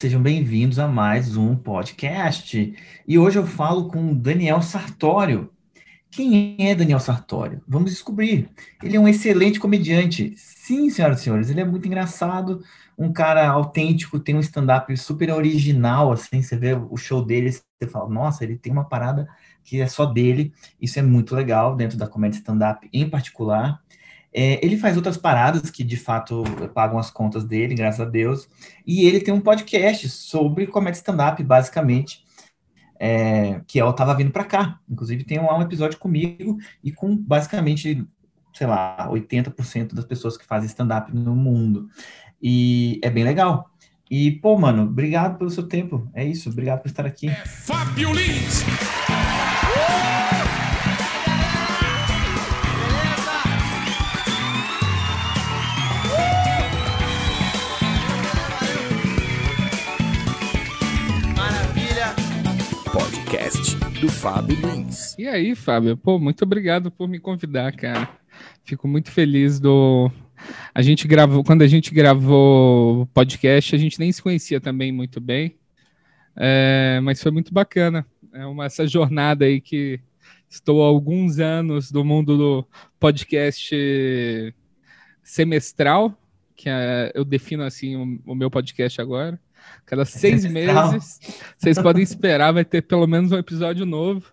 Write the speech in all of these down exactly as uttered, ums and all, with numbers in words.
Sejam bem-vindos a mais um podcast. E hoje eu falo com o Daniel Sartori. Quem é Daniel Sartori? Vamos descobrir. Ele é um excelente comediante. Sim, senhoras e senhores, ele é muito engraçado, um cara autêntico, tem um stand-up super original, assim, você vê o show dele, você fala, nossa, ele tem uma parada que é só dele. Isso é muito legal dentro da comédia stand-up em particular. É, ele faz outras paradas que, de fato, pagam as contas dele, graças a Deus. E ele tem um podcast sobre comédia stand-up, basicamente, é, que é o Tava Vindo Pra Cá. Inclusive, tem um episódio comigo e com, basicamente, sei lá, oitenta por cento das pessoas que fazem stand-up no mundo. E é bem legal. E, pô, mano, obrigado pelo seu tempo. É isso, obrigado por estar aqui. É Fábio Lins! Do Fábio Lins. E aí, Fábio? Pô, muito obrigado por me convidar, cara. Fico muito feliz do... A gente gravou... Quando a gente gravou o podcast, a gente nem se conhecia também muito bem, é... mas foi muito bacana. É uma... Essa jornada aí que estou há alguns anos do mundo do podcast semestral, que é... eu defino assim o meu podcast agora. Cada seis meses, vocês podem esperar, vai ter pelo menos um episódio novo.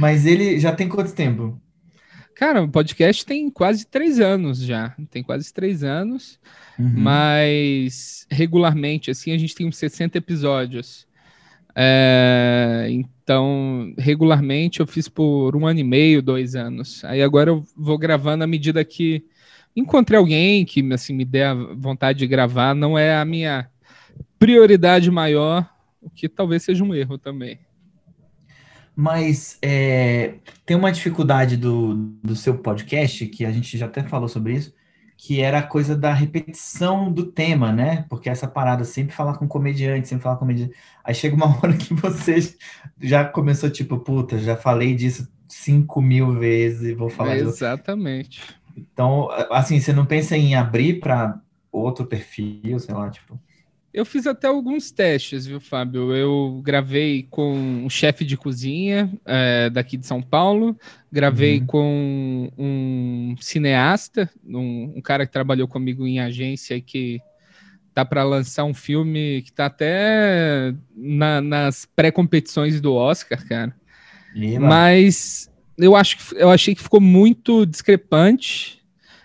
Mas ele já tem quanto tempo? Cara, o podcast tem quase três anos já, tem quase três anos, uhum. Mas regularmente, assim, a gente tem uns sessenta episódios. É, então, regularmente eu fiz por um ano e meio, dois anos. Aí agora eu vou gravando à medida que encontrei alguém que assim, me dê a vontade de gravar, não é a minha prioridade maior, o que talvez seja um erro também. Mas é, tem uma dificuldade do, do seu podcast, que a gente já até falou sobre isso, que era a coisa da repetição do tema, né? Porque essa parada, sempre falar com comediante, sempre falar com comediante. Aí chega uma hora que você já começou tipo, puta, já falei disso cinco mil vezes e vou falar disso. Exatamente. De Então, assim, você não pensa em abrir para outro perfil, sei lá, tipo... Eu fiz até alguns testes, viu, Fábio? Eu gravei com um chefe de cozinha é, daqui de São Paulo, gravei uhum. com um cineasta, um, um cara que trabalhou comigo em agência e que tá para lançar um filme que tá até na, nas pré-competições do Oscar, cara. Lima. Mas... Eu, acho que, eu achei que ficou muito discrepante,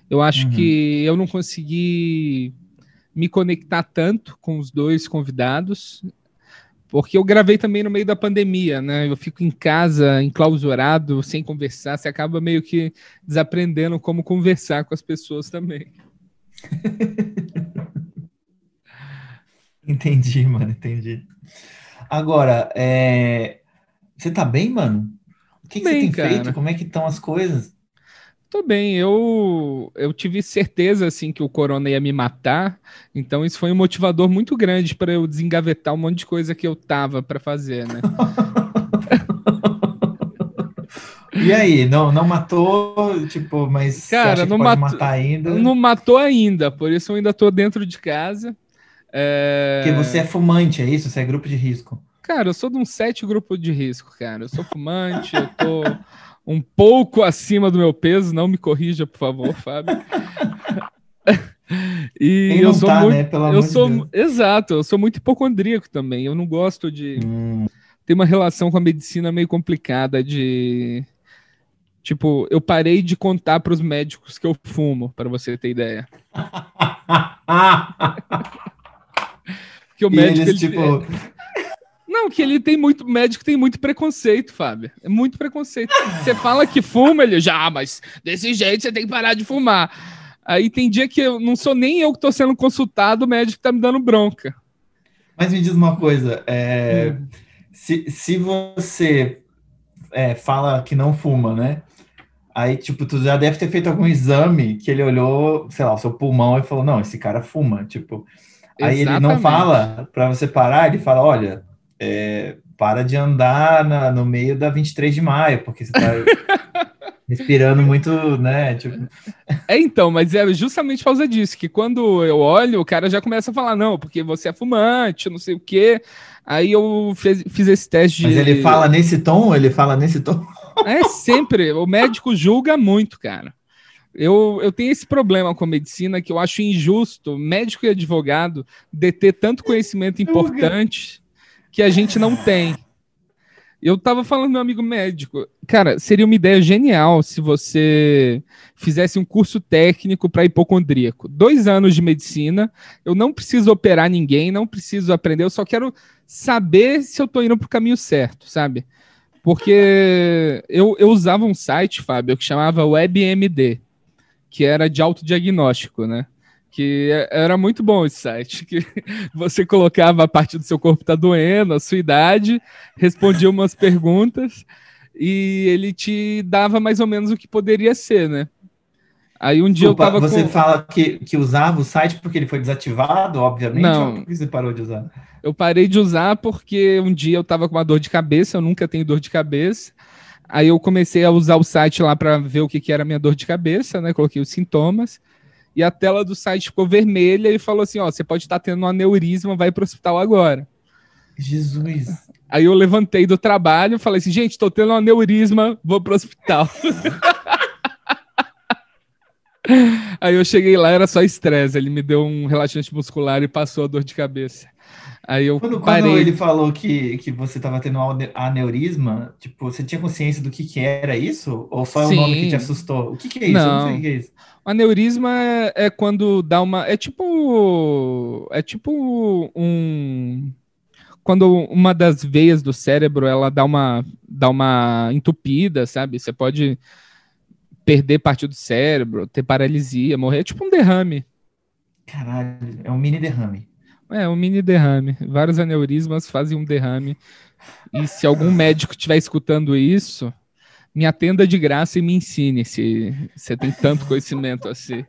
eu acho uhum. que eu não consegui me conectar tanto com os dois convidados, porque eu gravei também no meio da pandemia, né? Eu fico em casa, enclausurado, sem conversar, você acaba meio que desaprendendo como conversar com as pessoas também. Entendi, mano, entendi. Agora, é... você tá bem, mano? O que, que bem, você tem cara. feito? Como é que estão as coisas? Tô bem, eu, eu tive certeza assim, que o corona ia me matar, então isso foi um motivador muito grande para eu desengavetar um monte de coisa que eu tava para fazer, né? E aí, não, não matou, tipo, mas cara, você acha que não pode matou, matar ainda? Não matou ainda, por isso eu ainda tô dentro de casa. É... Porque você é fumante, é isso? Você é grupo de risco. Cara, eu sou de um sete grupo de risco, cara. Eu sou fumante, eu tô um pouco acima do meu peso. Não me corrija, por favor, Fábio. E Quem eu não sou tá, muito, né? Pelo amor eu de sou, Deus. Exato, eu sou muito hipocondríaco também. Eu não gosto de hum. ter uma relação com a medicina meio complicada de tipo, eu parei de contar para os médicos que eu fumo, para você ter ideia. Porque o e médico eles, ele, tipo... é... Não, que ele tem muito... Médico tem muito preconceito, Fábio. É muito preconceito. Você fala que fuma, ele já... Ah, mas desse jeito você tem que parar de fumar. Aí tem dia que eu não sou nem eu que tô sendo consultado, o médico tá me dando bronca. Mas me diz uma coisa. É, hum. se, se você é, fala que não fuma, né? Aí, tipo, tu já deve ter feito algum exame que ele olhou, sei lá, o seu pulmão e falou, não, esse cara fuma, tipo... Aí Exatamente. Ele não fala pra você parar, ele fala, olha... É, para de andar na, no meio da vinte e três de maio, porque você tá... respirando muito, né? Tipo... É, então, mas é justamente por causa disso, que quando eu olho, o cara já começa a falar, não, porque você é fumante, não sei o quê. Aí eu fez, fiz esse teste de... Mas ele fala nesse tom? Ele fala nesse tom? É, sempre. O médico julga muito, cara. Eu, eu tenho esse problema com a medicina, que eu acho injusto, médico e advogado, deter tanto conhecimento importante que a gente não tem. Eu tava falando com meu amigo médico, cara, seria uma ideia genial se você fizesse um curso técnico para hipocondríaco. Dois anos de medicina, eu não preciso operar ninguém, não preciso aprender, eu só quero saber se eu tô indo pro caminho certo, sabe? Porque eu, eu usava um site, Fábio, que chamava WebMD, que era de autodiagnóstico, né? Que era muito bom esse site, que você colocava a parte do seu corpo tá doendo, a sua idade, respondia umas perguntas e ele te dava mais ou menos o que poderia ser, né? Aí um dia Opa, eu tava você com... fala que, que usava o site porque ele foi desativado, obviamente? Não. Ou por que você parou de usar? Eu parei de usar porque um dia eu tava com uma dor de cabeça, eu nunca tenho dor de cabeça. Aí eu comecei a usar o site lá para ver o que, que era a minha dor de cabeça, né? Coloquei os sintomas. E a tela do site ficou vermelha e falou assim, ó, você pode estar tendo um aneurisma, vai pro hospital agora. Jesus. Aí eu levantei do trabalho e falei assim, gente, tô tendo um aneurisma, vou pro hospital. Aí eu cheguei lá, era só estresse, ele me deu um relaxante muscular e passou a dor de cabeça. Aí eu quando, parei. Quando ele falou que, que você estava tendo aneurisma, tipo, você tinha consciência do que, que era isso? Ou só é o nome que te assustou? O que, que é isso? Não. Eu não sei o que é isso. O aneurisma é, é quando dá uma... É tipo... É tipo um... Quando uma das veias do cérebro, ela dá uma, dá uma entupida, sabe? Você pode perder parte do cérebro, ter paralisia, morrer. É tipo um derrame. Caralho, é um mini derrame. É, um mini derrame. Vários aneurismas fazem um derrame. E se algum médico estiver escutando isso, me atenda de graça e me ensine se você tem tanto conhecimento assim.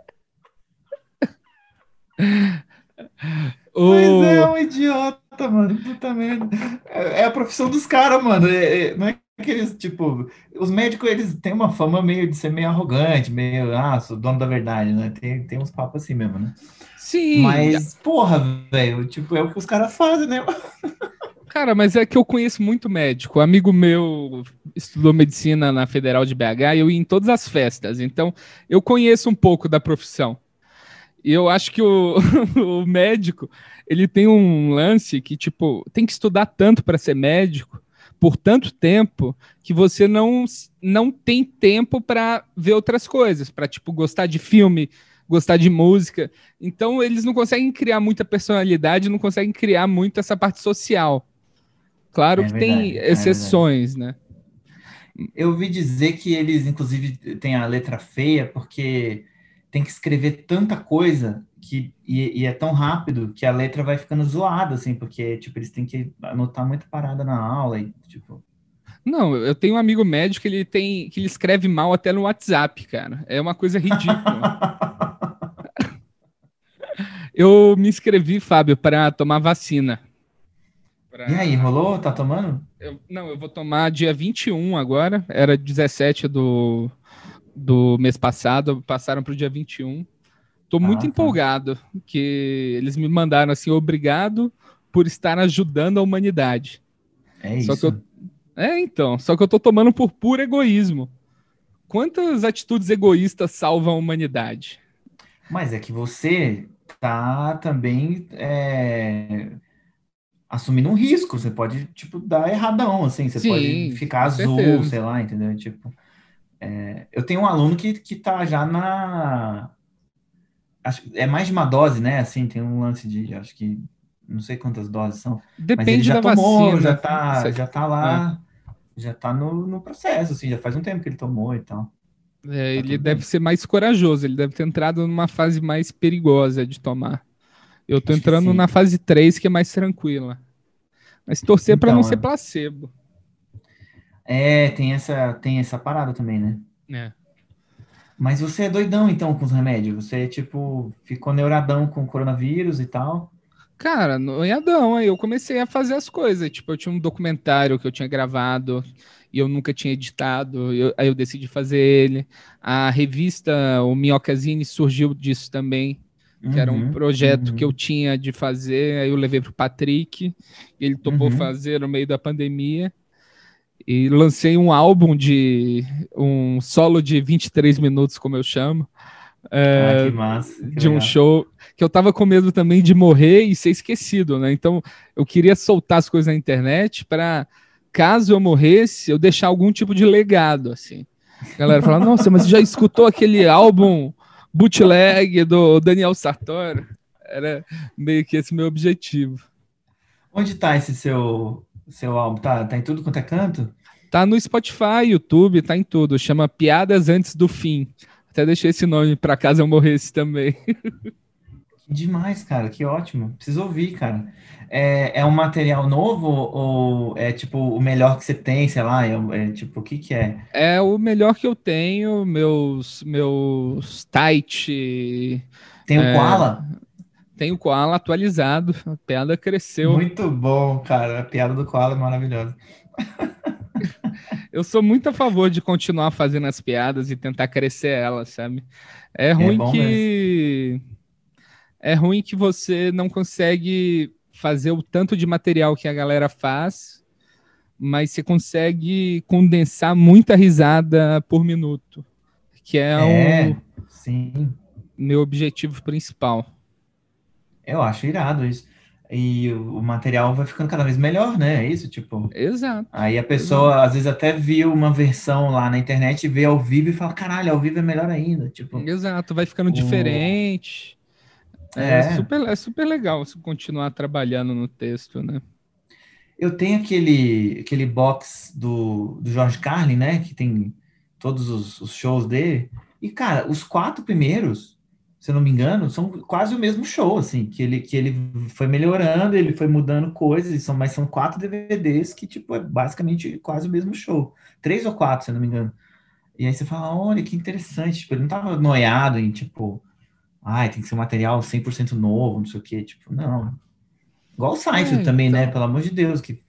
O... Mas é um idiota, mano. Puta merda. É a profissão dos caras, mano. É, é, não é que eles, tipo... Os médicos, eles têm uma fama meio de ser meio arrogante, meio... Ah, sou dono da verdade, né? Tem, tem uns papos assim mesmo, né? Sim. Mas, porra, velho, tipo, é o que os caras fazem, né? Cara, mas é que eu conheço muito médico. Um amigo meu estudou medicina na Federal de B H e eu ia em todas as festas. Então, eu conheço um pouco da profissão. E eu acho que o, o médico, ele tem um lance que, tipo, tem que estudar tanto para ser médico, por tanto tempo, que você não, não tem tempo para ver outras coisas, para, tipo, gostar de filme, gostar de música. Então, eles não conseguem criar muita personalidade, não conseguem criar muito essa parte social. Claro é que verdade, tem exceções, é né? Eu ouvi dizer que eles, inclusive, têm a letra feia porque tem que escrever tanta coisa que, e, e é tão rápido que a letra vai ficando zoada, assim, porque, tipo, eles têm que anotar muita parada na aula e, tipo... Não, eu tenho um amigo médico que ele, tem, que ele escreve mal até no WhatsApp, cara. É uma coisa ridícula. Eu me inscrevi, Fábio, para tomar vacina. Pra... E aí, rolou? Tá tomando? Eu, não, eu vou tomar dia vinte e um agora, era dezessete do, do mês passado, passaram para o dia vinte e um. Tô ah, muito tá. empolgado, que eles me mandaram assim, obrigado por estar ajudando a humanidade. É isso. Só que eu, é, então, só que eu tô tomando por puro egoísmo. Quantas atitudes egoístas salvam a humanidade? Mas é que você tá também... É... assumindo um risco, você pode, tipo, dar erradão, assim, você Sim, pode ficar azul, certeza. Sei lá, entendeu? Tipo, é, eu tenho um aluno que, que tá já na... Acho, é mais de uma dose, né? Assim, tem um lance de, acho que, não sei quantas doses são. Depende mas ele já da tomou, vacina. Já tá, já tá lá, é. já tá no, no processo, assim, já faz um tempo que ele tomou e tal. É, tá ele deve bem. Ser mais corajoso, ele deve ter entrado numa fase mais perigosa de tomar. Eu tô entrando na fase três, que é mais tranquila. Mas torcer então, pra não ser placebo. É, tem essa, tem essa parada também, né? É. Mas você é doidão, então, com os remédios? Você, tipo, ficou neuradão com o coronavírus e tal? Cara, noiadão. Aí eu comecei a fazer as coisas. Tipo, eu tinha um documentário que eu tinha gravado e eu nunca tinha editado, eu, aí eu decidi fazer ele. A revista, o Minhocazine, surgiu disso também, que uhum, era um projeto uhum. que eu tinha de fazer, aí eu levei para o Patrick, ele topou uhum. fazer no meio da pandemia, e lancei um álbum de um solo de vinte e três minutos, como eu chamo, ah, é, que massa, que de legal. Um show, que eu tava com medo também de morrer e ser esquecido, né? Então eu queria soltar as coisas na internet para, caso eu morresse, eu deixar algum tipo de legado, assim. A galera fala, nossa, mas você já escutou aquele álbum bootleg do Daniel Sartori? Era meio que esse meu objetivo. Onde tá esse seu, seu álbum? Tá, tá em tudo quanto é canto? Tá no Spotify, YouTube, tá em tudo. Chama Piadas Antes do Fim. Até deixei esse nome pra caso eu morresse também. Demais, cara. Que ótimo. Preciso ouvir, cara. É, é um material novo ou é, tipo, o melhor que você tem? Sei lá, é, é tipo, o que que é? É o melhor que eu tenho. Meus, meus tight... Tem o é, Koala? Tem o Koala atualizado. A piada cresceu. Muito bom, cara. A piada do Koala é maravilhosa. Eu sou muito a favor de continuar fazendo as piadas e tentar crescer elas, sabe? É ruim é que... Mesmo. É ruim que você não consegue fazer o tanto de material que a galera faz, mas você consegue condensar muita risada por minuto, que é, é o sim. meu objetivo principal. Eu acho irado isso. E o material vai ficando cada vez melhor, né? É isso, tipo... Exato. Aí a pessoa, exato. às vezes, até viu uma versão lá na internet, vê ao vivo e fala, caralho, ao vivo é melhor ainda, tipo... Exato, vai ficando o... diferente... É. É, super, é super legal continuar trabalhando no texto, né? Eu tenho aquele, aquele box do, do Jorge Carlin, né? Que tem todos os, os shows dele. E, cara, os quatro primeiros, se eu não me engano, são quase o mesmo show, assim. Que ele, que ele foi melhorando, ele foi mudando coisas. São, mas são quatro D V Ds que, tipo, é basicamente quase o mesmo show. Três ou quatro, se eu não me engano. E aí você fala, olha, que interessante. Tipo, ele não tava noiado em, tipo... Ai, tem que ser um material cem por cento novo, não sei o quê. Tipo, não. Igual o Seinfeld é, também, então... né? Pelo amor de Deus, que,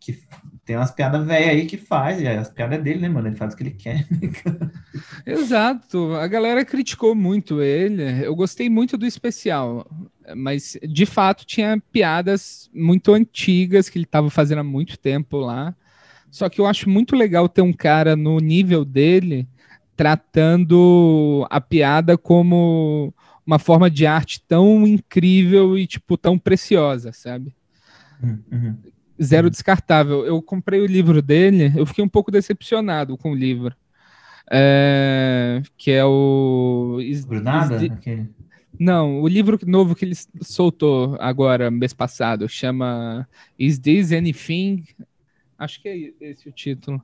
que tem umas piadas velhas aí que faz. E as piadas dele, né, mano? Ele faz o que ele quer. Exato. A galera criticou muito ele. Eu gostei muito do especial. Mas, de fato, tinha piadas muito antigas que ele estava fazendo há muito tempo lá. Só que eu acho muito legal ter um cara no nível dele tratando a piada como... uma forma de arte tão incrível e, tipo, tão preciosa, sabe? Uhum. Zero descartável. Eu comprei o livro dele, eu fiquei um pouco decepcionado com o livro. É... Que é o... Brunada? Is... Okay. Não, o livro novo que ele soltou agora, mês passado, chama Is This Anything? Acho que é esse o título.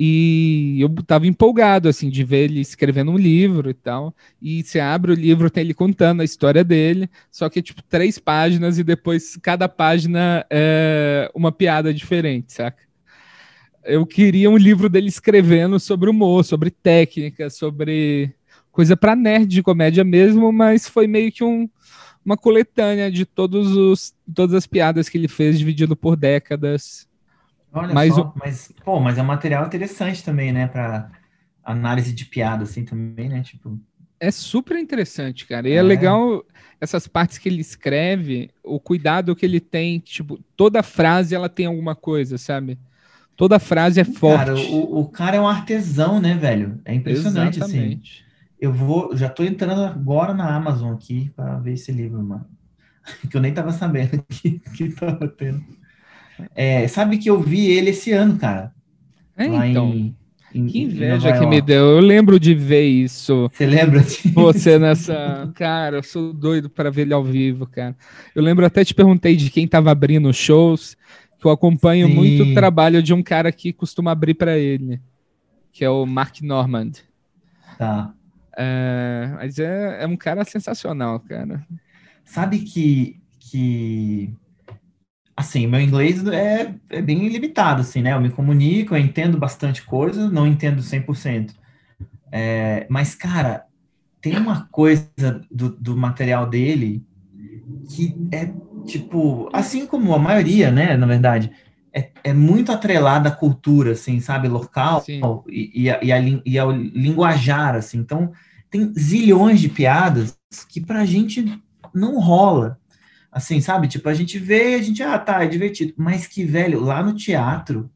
E eu estava empolgado, assim, de ver ele escrevendo um livro e tal. E você abre o livro, tem ele contando a história dele, só que é, tipo, três páginas e depois cada página é uma piada diferente, saca? Eu queria um livro dele escrevendo sobre humor, sobre técnica, sobre coisa para nerd de comédia mesmo, mas foi meio que um, uma coletânea de todos os, todas as piadas que ele fez, dividido por décadas. Olha mas, só, mas, pô, mas é um material interessante também, né, para análise de piada, assim, também, né, tipo... É super interessante, cara, e é. é legal essas partes que ele escreve, o cuidado que ele tem, tipo, toda frase ela tem alguma coisa, sabe? Toda frase é forte. Cara, o, o cara é um artesão, né, velho? É impressionante, exatamente. Assim. Eu vou, já tô entrando agora na Amazon aqui para ver esse livro, mano, que eu nem tava sabendo que, que tava tendo. É, sabe que eu vi ele esse ano, cara. É, então. Em, em, que inveja que me deu. Eu lembro de ver isso. Você lembra disso? Você nessa... Cara, eu sou doido para ver ele ao vivo, cara. Eu lembro, até te perguntei de quem tava abrindo shows, que eu acompanho Sim. muito o trabalho de um cara que costuma abrir para ele, que é o Mark Normand. Tá. É, mas é, é um cara sensacional, cara. Sabe que... que... Assim, meu inglês é, é bem limitado, assim, né? Eu me comunico, eu entendo bastante coisa, não entendo cem por cento. É, mas, cara, tem uma coisa do, do material dele que é, tipo... Assim como a maioria, né, na verdade, é, é muito atrelada à cultura, assim, sabe, local e, e, a, e, a, e ao linguajar, assim. Então, tem zilhões de piadas que pra gente não rola, assim, sabe? Tipo, a gente vê, a gente, ah, tá, é divertido. Mas que, velho, lá no teatro,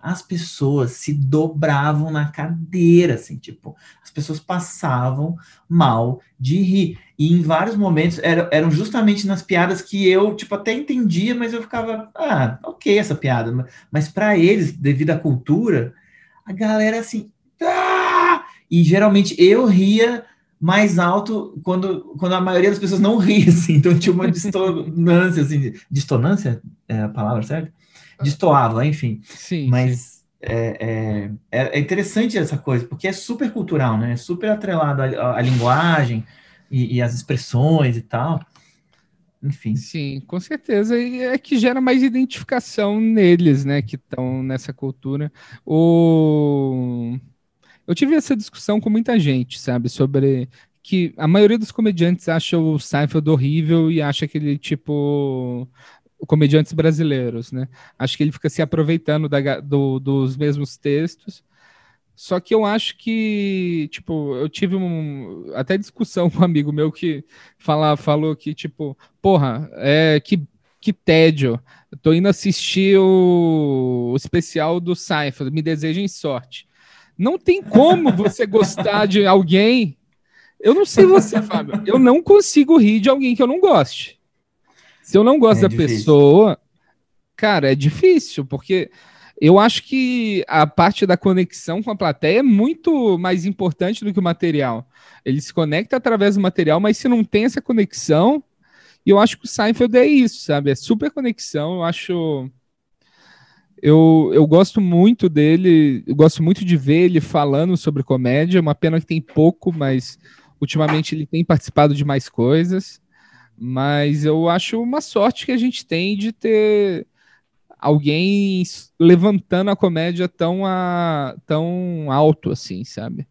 as pessoas se dobravam na cadeira, assim, tipo, as pessoas passavam mal de rir. E em vários momentos, era, eram justamente nas piadas que eu, tipo, até entendia, mas eu ficava, ah, ok essa piada. Mas para eles, devido à cultura, a galera, assim, ah! E geralmente eu ria mais alto quando, quando a maioria das pessoas não ria, assim. Então tinha uma distonância, assim, distonância é a palavra, certo? Destoava, enfim. Sim, mas sim. É, é, é interessante essa coisa, porque é super cultural, né? É super atrelado à, à linguagem e, e às expressões e tal. Enfim. Sim, com certeza. E é que gera mais identificação neles, né? Que estão nessa cultura. O... Eu tive essa discussão com muita gente, sabe? Sobre que a maioria dos comediantes acha o Seinfeld horrível e acha aquele tipo... comediantes brasileiros, né? Acho que ele fica se aproveitando da, do, dos mesmos textos. Só que eu acho que, tipo, eu tive um, até discussão com um amigo meu que fala, falou que, tipo, porra, é, que, que tédio. Eu tô indo assistir o, o especial do Seinfeld, Me Desejem Sorte. Não tem como você gostar de alguém... Eu não sei você, Fábio. Eu não consigo rir de alguém que eu não goste. Se eu não gosto é da difícil. Pessoa, cara, é difícil, porque eu acho que a parte da conexão com a plateia é muito mais importante do que o material. Ele se conecta através do material, mas se não tem essa conexão, e eu acho que o Seinfeld é isso, sabe? É super conexão, eu acho... Eu, eu gosto muito dele, eu gosto muito de ver ele falando sobre comédia, é uma pena que tem pouco, mas ultimamente ele tem participado de mais coisas. Mas eu acho uma sorte que a gente tem de ter alguém levantando a comédia tão, a, tão alto assim, sabe?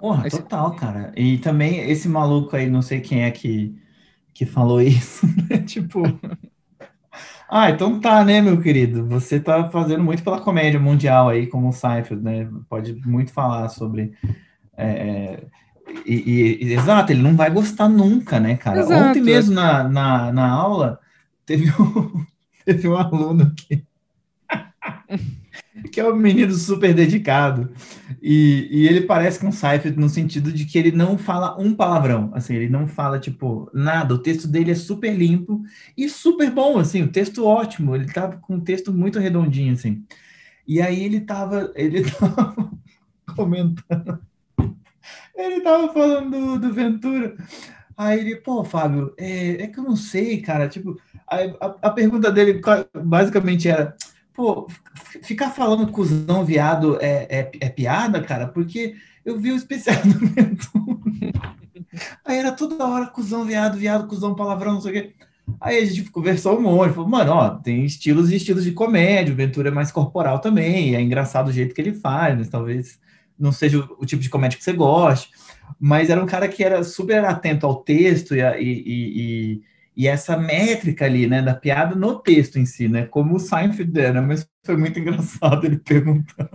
Porra, esse... total, cara. E também esse maluco aí, não sei quem é que, que falou isso, né? Tipo... ah, então tá, né, meu querido? Você tá fazendo muito pela comédia mundial aí, como o Seinfeld, né? Pode muito falar sobre... É... E, e, exato, ele não vai gostar nunca, né, cara? Exato. Ontem mesmo na, na, na aula teve um, teve um aluno que, que é um menino super dedicado e, e ele parece com o Seinfeld no sentido de que ele não fala um palavrão, assim, ele não fala, tipo, nada. O texto dele é super limpo e super bom, assim, o texto ótimo, ele tá com um texto muito redondinho, assim. E aí ele tava, ele tava comentando Ele tava falando do, do Ventura. Aí ele, pô, Fábio, é, é que eu não sei, cara. Tipo, a, a, a pergunta dele basicamente era: pô, ficar falando cuzão viado é, é, é piada, cara? Porque eu vi o especial do Ventura. Aí era toda hora cuzão viado, viado, cuzão, palavrão, não sei o quê. Aí a gente conversou um monte, falou, mano, ó, tem estilos e estilos de comédia. O Ventura é mais corporal também. É engraçado o jeito que ele faz, mas talvez não seja o, o tipo de comédia que você goste, mas era um cara que era super atento ao texto e, a, e, e, e essa métrica ali, né, da piada no texto em si, né, como o Seinfeld era, mas foi muito engraçado ele perguntando.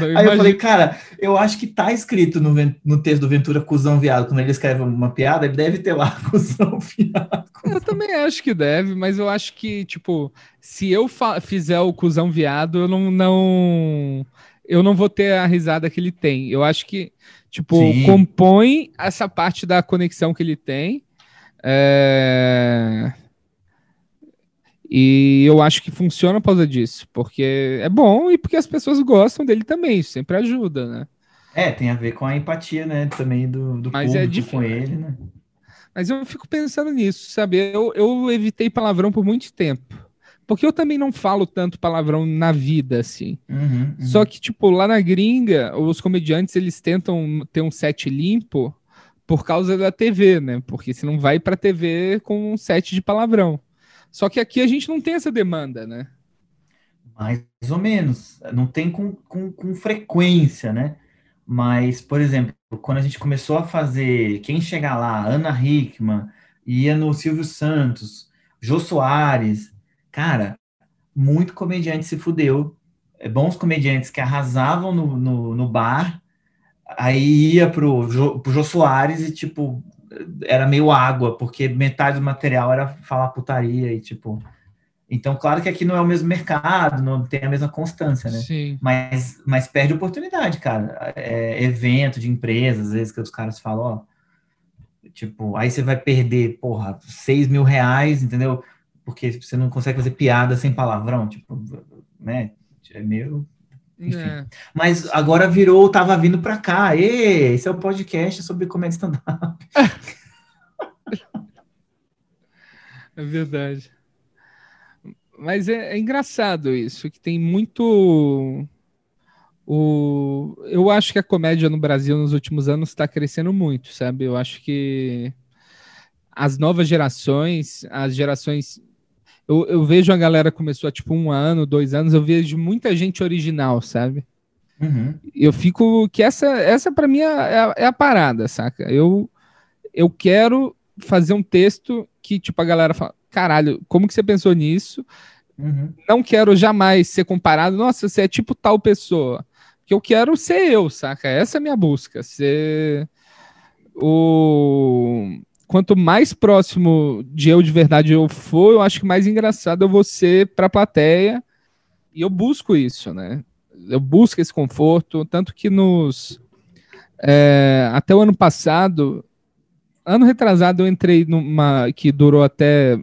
Não, eu Aí imagino. Eu falei, cara, eu acho que tá escrito no, no texto do Ventura cuzão viado, quando ele escreve uma piada, ele deve ter lá cuzão viado. Cuzão. Eu também acho que deve, mas eu acho que, tipo, se eu fa- fizer o cuzão viado, eu não... não... eu não vou ter a risada que ele tem. Eu acho que, tipo, sim, compõe essa parte da conexão que ele tem. É... E eu acho que funciona por causa disso. Porque é bom e porque as pessoas gostam dele também. Isso sempre ajuda, né? É, tem a ver com a empatia, né? Também do, do Mas público é difícil, com ele, né? Mas eu fico pensando nisso, sabe? Eu, eu evitei palavrão por muito tempo. Porque eu também não falo tanto palavrão na vida, assim. Uhum, uhum. Só que, tipo, lá na gringa, os comediantes, eles tentam ter um set limpo por causa da T V, né? Porque você não vai pra T V com um set de palavrão. Só que aqui a gente não tem essa demanda, né? Mais ou menos. Não tem com, com, com frequência, né? Mas, por exemplo, quando a gente começou a fazer... Quem chegar lá, Ana Hickman, ia no Silvio Santos, Jô Soares... Cara, muito comediante se fudeu. Bons comediantes que arrasavam no, no, no bar, aí ia pro Jô, pro Jô Soares e, tipo, era meio água, porque metade do material era falar putaria e, tipo... Então, claro que aqui não é o mesmo mercado, não tem a mesma constância, né? Sim. Mas, mas perde oportunidade, cara. É, evento de empresas, às vezes, que os caras falam, ó... Tipo, aí você vai perder, porra, seis mil reais, entendeu? Porque você não consegue fazer piada sem palavrão, tipo, né? É meio... Enfim. É. Mas agora virou Tava Vindo Pra Cá. E esse é o podcast sobre comédia stand-up. É verdade. Mas é, é engraçado isso, que tem muito... O... Eu acho que a comédia no Brasil nos últimos anos está crescendo muito, sabe? Eu acho que as novas gerações, as gerações... Eu, eu vejo a galera começou há tipo um ano, dois anos, eu vejo muita gente original, sabe? Uhum. Eu fico... que essa, essa para mim é a, é a parada, saca? Eu, eu quero fazer um texto que tipo a galera fala, caralho, como que você pensou nisso? Uhum. Não quero jamais ser comparado, nossa, você é tipo tal pessoa. Porque eu quero ser eu, saca? Essa é a minha busca, ser... o... Quanto mais próximo de eu de verdade eu for, eu acho que mais engraçado eu vou ser para a plateia. E eu busco isso, né? Eu busco esse conforto. Tanto que nos... É, até o ano passado... Ano retrasado eu entrei numa... Que durou até...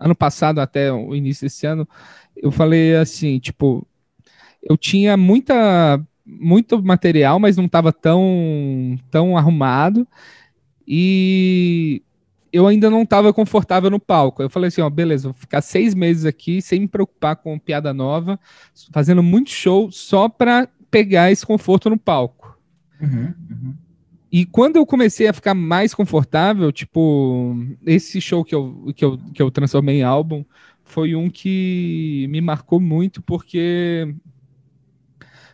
Ano passado até o início desse ano. Eu falei assim, tipo... Eu tinha muita, muito material, mas não estava tão, tão arrumado. E... eu ainda não estava confortável no palco. Eu falei assim, ó, beleza, vou ficar seis meses aqui sem me preocupar com piada nova, fazendo muito show só para pegar esse conforto no palco. Uhum, uhum. E quando eu comecei a ficar mais confortável, tipo, esse show que eu, que eu, que eu transformei em álbum foi um que me marcou muito, porque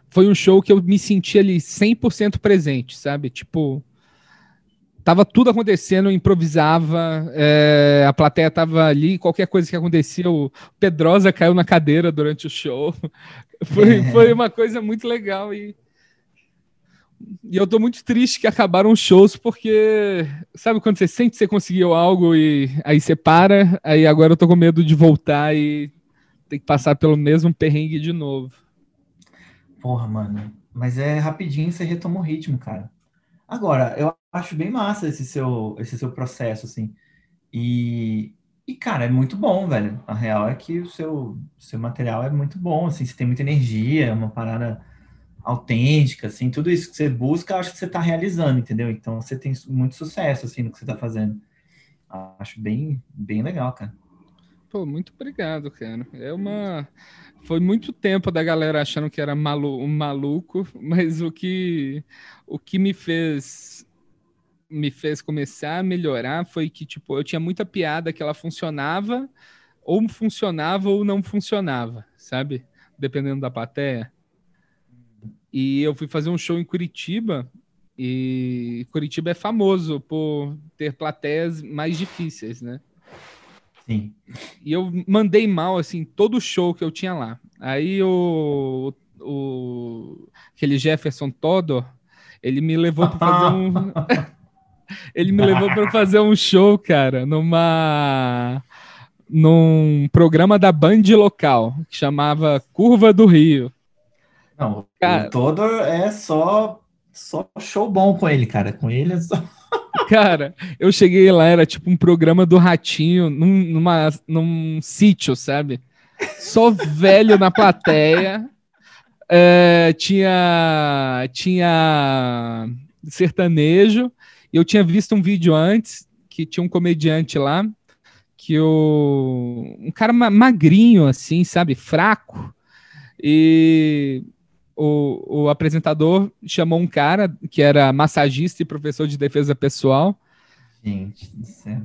foi um show que eu me senti ali cem por cento presente, sabe? Tipo... Tava tudo acontecendo, eu improvisava, é, a plateia tava ali, qualquer coisa que acontecia, o Pedrosa caiu na cadeira durante o show. Foi, é. foi uma coisa muito legal. E, e eu tô muito triste que acabaram os shows, porque sabe quando você sente que você conseguiu algo e aí você para? Aí agora eu tô com medo de voltar e ter que passar pelo mesmo perrengue de novo. Porra, mano. Mas é rapidinho, você retoma o ritmo, cara. Agora, eu acho bem massa esse seu, esse seu processo, assim. E, e, cara, é muito bom, velho. A real é que o seu, seu material é muito bom, assim. Você tem muita energia, é uma parada autêntica, assim. Tudo isso que você busca, eu acho que você tá realizando, entendeu? Então, você tem muito sucesso, assim, no que você tá fazendo. Acho bem, bem legal, cara. Pô, muito obrigado, cara. É uma... Foi muito tempo da galera achando que era malu... um maluco, mas o que, o que me fez me fez começar a melhorar foi que, tipo, eu tinha muita piada que ela funcionava, ou funcionava ou não funcionava, sabe? Dependendo da plateia. E eu fui fazer um show em Curitiba, e Curitiba é famoso por ter plateias mais difíceis, né? Sim. E eu mandei mal, assim, todo o show que eu tinha lá. Aí o, o aquele Jefferson Todor, ele me levou para fazer um... ele me levou para fazer um show, cara, numa... num programa da Band local, que chamava Curva do Rio. Não, cara... o Todor é só, só show bom com ele, cara. Com ele é só... Cara, eu cheguei lá, era tipo um programa do Ratinho, num, numa, num sítio, sabe? Só velho na plateia. É, tinha, tinha sertanejo. Eu tinha visto um vídeo antes, que tinha um comediante lá, que o... um cara magrinho, assim, sabe? Fraco. E... O, o apresentador chamou um cara que era massagista e professor de defesa pessoal. Gente do céu.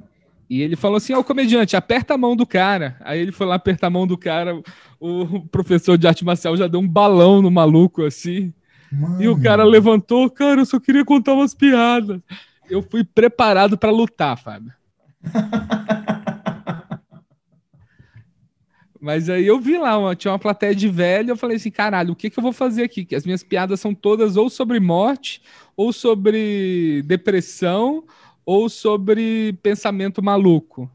E ele falou assim, ó, oh, comediante, aperta a mão do cara. Aí ele foi lá apertar a mão do cara, o professor de arte marcial já deu um balão no maluco, assim. Mano. E o cara levantou, cara, eu só queria contar umas piadas. Eu fui preparado para lutar, Fábio. Mas aí eu vi lá, uma, tinha uma plateia de velho, eu falei assim, caralho, o que que eu vou fazer aqui? Que as minhas piadas são todas ou sobre morte, ou sobre depressão, ou sobre pensamento maluco.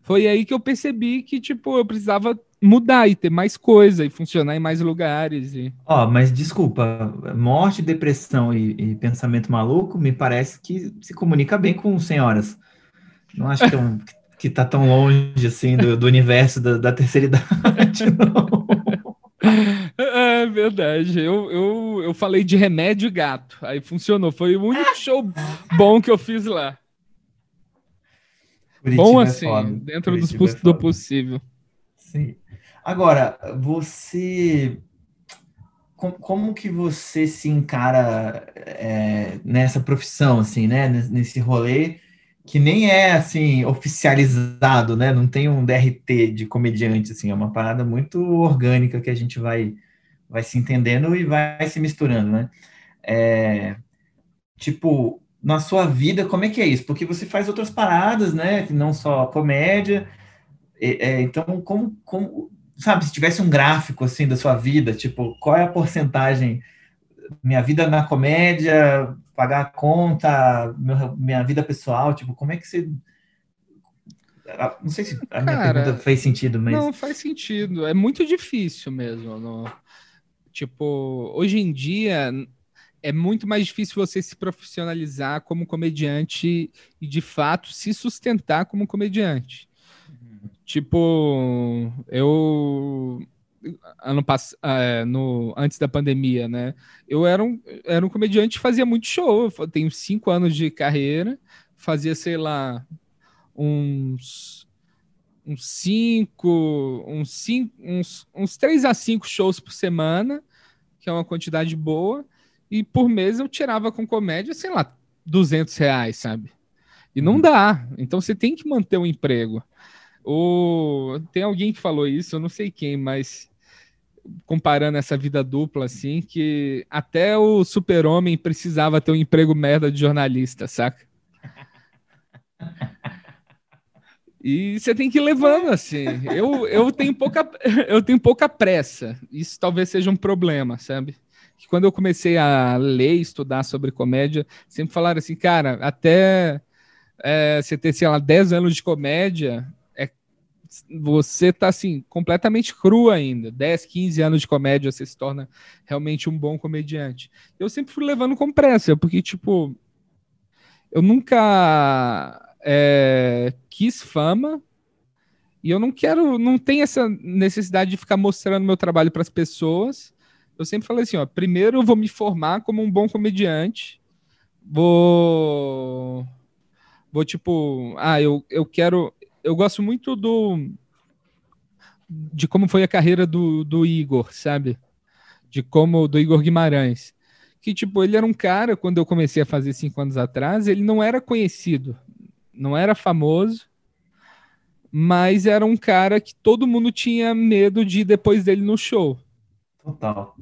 Foi aí que eu percebi que, tipo, eu precisava mudar e ter mais coisa e funcionar em mais lugares. E... Ó, mas desculpa, morte, depressão e, e pensamento maluco me parece que se comunica bem com senhoras. Não acho que é um... que tá tão longe, assim, do, do universo da, da terceira idade, não. É verdade. Eu, eu, eu falei de remédio gato. Aí funcionou. Foi o único show bom que eu fiz lá. Curitiba bom, assim, é dentro dos, é do possível. Sim. Agora, você... Como que você se encara é, nessa profissão, assim, né? Nesse rolê... que nem é, assim, oficializado, né? Não tem um D R T de comediante, assim. É uma parada muito orgânica que a gente vai, vai se entendendo e vai se misturando, né? É, tipo, na sua vida, como é que é isso? Porque você faz outras paradas, né? Não só comédia. É, é, então, como, como... Sabe, se tivesse um gráfico, assim, da sua vida, tipo, qual é a porcentagem... Minha vida na comédia... pagar a conta, minha vida pessoal, tipo, como é que você... Não sei se a minha Cara, pergunta fez sentido, mas... Não, faz sentido. É muito difícil mesmo. No... Tipo, hoje em dia, é muito mais difícil você se profissionalizar como comediante e, de fato, se sustentar como comediante. Uhum. Tipo, eu... Ano pass... é, no... antes da pandemia, né? Eu era um, era um comediante que fazia muito show. Eu tenho cinco anos de carreira, fazia, sei lá, uns, uns cinco, uns, cinco uns, uns três a cinco shows por semana, que é uma quantidade boa, e por mês eu tirava com comédia, sei lá, duzentos reais, sabe? E não dá, então você tem que manter o emprego. Ou... Tem alguém que falou isso, eu não sei quem, mas comparando essa vida dupla, assim, que até o super-homem precisava ter um emprego merda de jornalista, saca? E você tem que ir levando, assim. Eu, eu, tenho pouca, eu tenho pouca pressa. Isso talvez seja um problema, sabe? Que quando eu comecei a ler e estudar sobre comédia, sempre falaram assim, cara, até é, você ter, sei lá, dez anos de comédia... Você tá, assim, completamente cru ainda. dez, quinze anos de comédia, você se torna realmente um bom comediante. Eu sempre fui levando com pressa, porque, tipo, eu nunca é, quis fama e eu não quero, não tenho essa necessidade de ficar mostrando meu trabalho para as pessoas. Eu sempre falei assim, ó, primeiro eu vou me formar como um bom comediante, vou, vou tipo, ah, eu, eu quero... Eu gosto muito do de como foi a carreira do, do Igor, sabe? De como do Igor Guimarães. Que, tipo, ele era um cara, quando eu comecei a fazer cinco anos atrás, ele não era conhecido, não era famoso, mas era um cara que todo mundo tinha medo de ir depois dele no show. Total.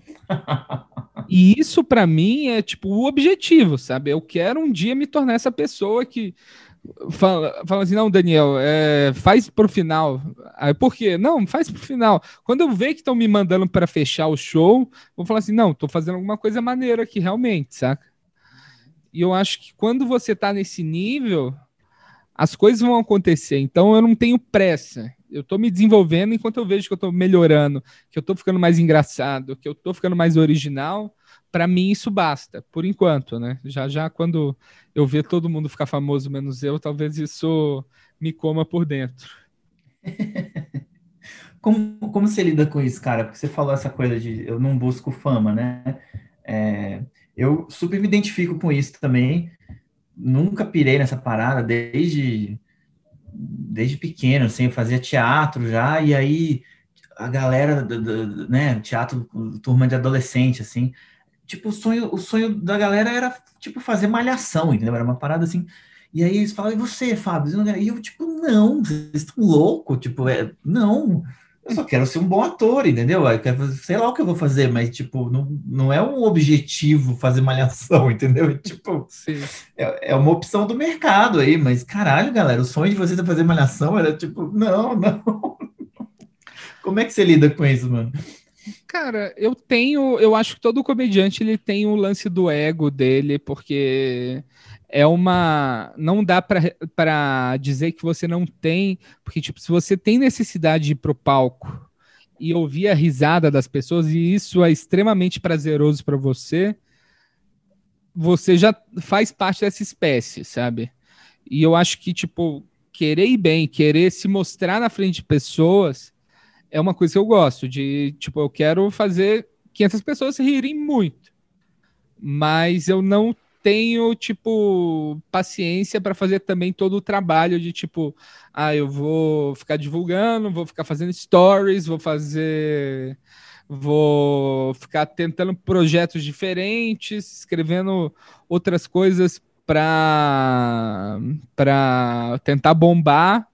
E isso, pra mim, é, tipo, o objetivo, sabe? Eu quero um dia me tornar essa pessoa que... Fala, fala assim, não, Daniel, é, faz pro final. Aí, por quê? Não, faz pro final. Quando eu ver que estão me mandando para fechar o show, vou falar assim, não, tô fazendo alguma coisa maneira aqui, realmente, saca? E eu acho que quando você tá nesse nível, as coisas vão acontecer. Então, eu não tenho pressa. Eu tô me desenvolvendo enquanto eu vejo que eu tô melhorando, que eu tô ficando mais engraçado, que eu tô ficando mais original... Para mim isso basta, por enquanto, né? Já já quando eu ver todo mundo ficar famoso menos eu, talvez isso me coma por dentro. Como, como você lida com isso, cara? Porque você falou essa coisa de eu não busco fama, né? É, eu super me identifico com isso também. Nunca pirei nessa parada desde, desde pequeno, assim, eu fazia teatro já, e aí a galera, do, do, né, teatro, turma de adolescente, assim... Tipo, o sonho, o sonho da galera era, tipo, fazer malhação, entendeu? Era uma parada assim. E aí eles falavam, e você, Fábio? E eu, tipo, não, vocês estão loucos. Tipo, é, não, eu só quero ser um bom ator, entendeu? Eu quero fazer, sei lá o que eu vou fazer, mas, tipo, não, não é um objetivo fazer malhação, entendeu? Tipo, é, é uma opção do mercado aí, mas, caralho, galera, o sonho de vocês é fazer malhação era, tipo, não, não. Como é que você lida com isso, mano? Cara, eu tenho... Eu acho que todo comediante ele tem o lance do ego dele, porque... É uma... Não dá para dizer que você não tem... Porque, tipo, se você tem necessidade de ir pro palco e ouvir a risada das pessoas, e isso é extremamente prazeroso para você, você já faz parte dessa espécie, sabe? E eu acho que, tipo, querer ir bem, querer se mostrar na frente de pessoas é uma coisa que eu gosto. De, tipo, eu quero fazer quinhentas pessoas se rirem muito. Mas eu não... tenho, tipo, paciência para fazer também todo o trabalho de, tipo, ah, eu vou ficar divulgando, vou ficar fazendo stories, vou fazer... Vou ficar tentando projetos diferentes, escrevendo outras coisas para para tentar bombar.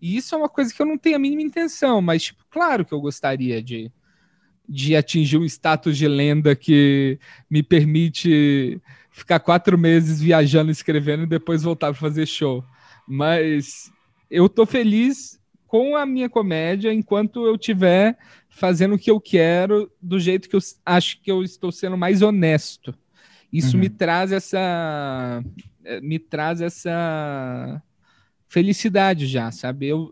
E isso é uma coisa que eu não tenho a mínima intenção, mas, tipo, claro que eu gostaria de, de atingir um status de lenda que me permite... ficar quatro meses viajando, escrevendo e depois voltar para fazer show. Mas eu tô feliz com a minha comédia enquanto eu estiver fazendo o que eu quero, do jeito que eu acho que eu estou sendo mais honesto. Isso uhum. me traz essa... Me traz essa felicidade já, sabe? Eu,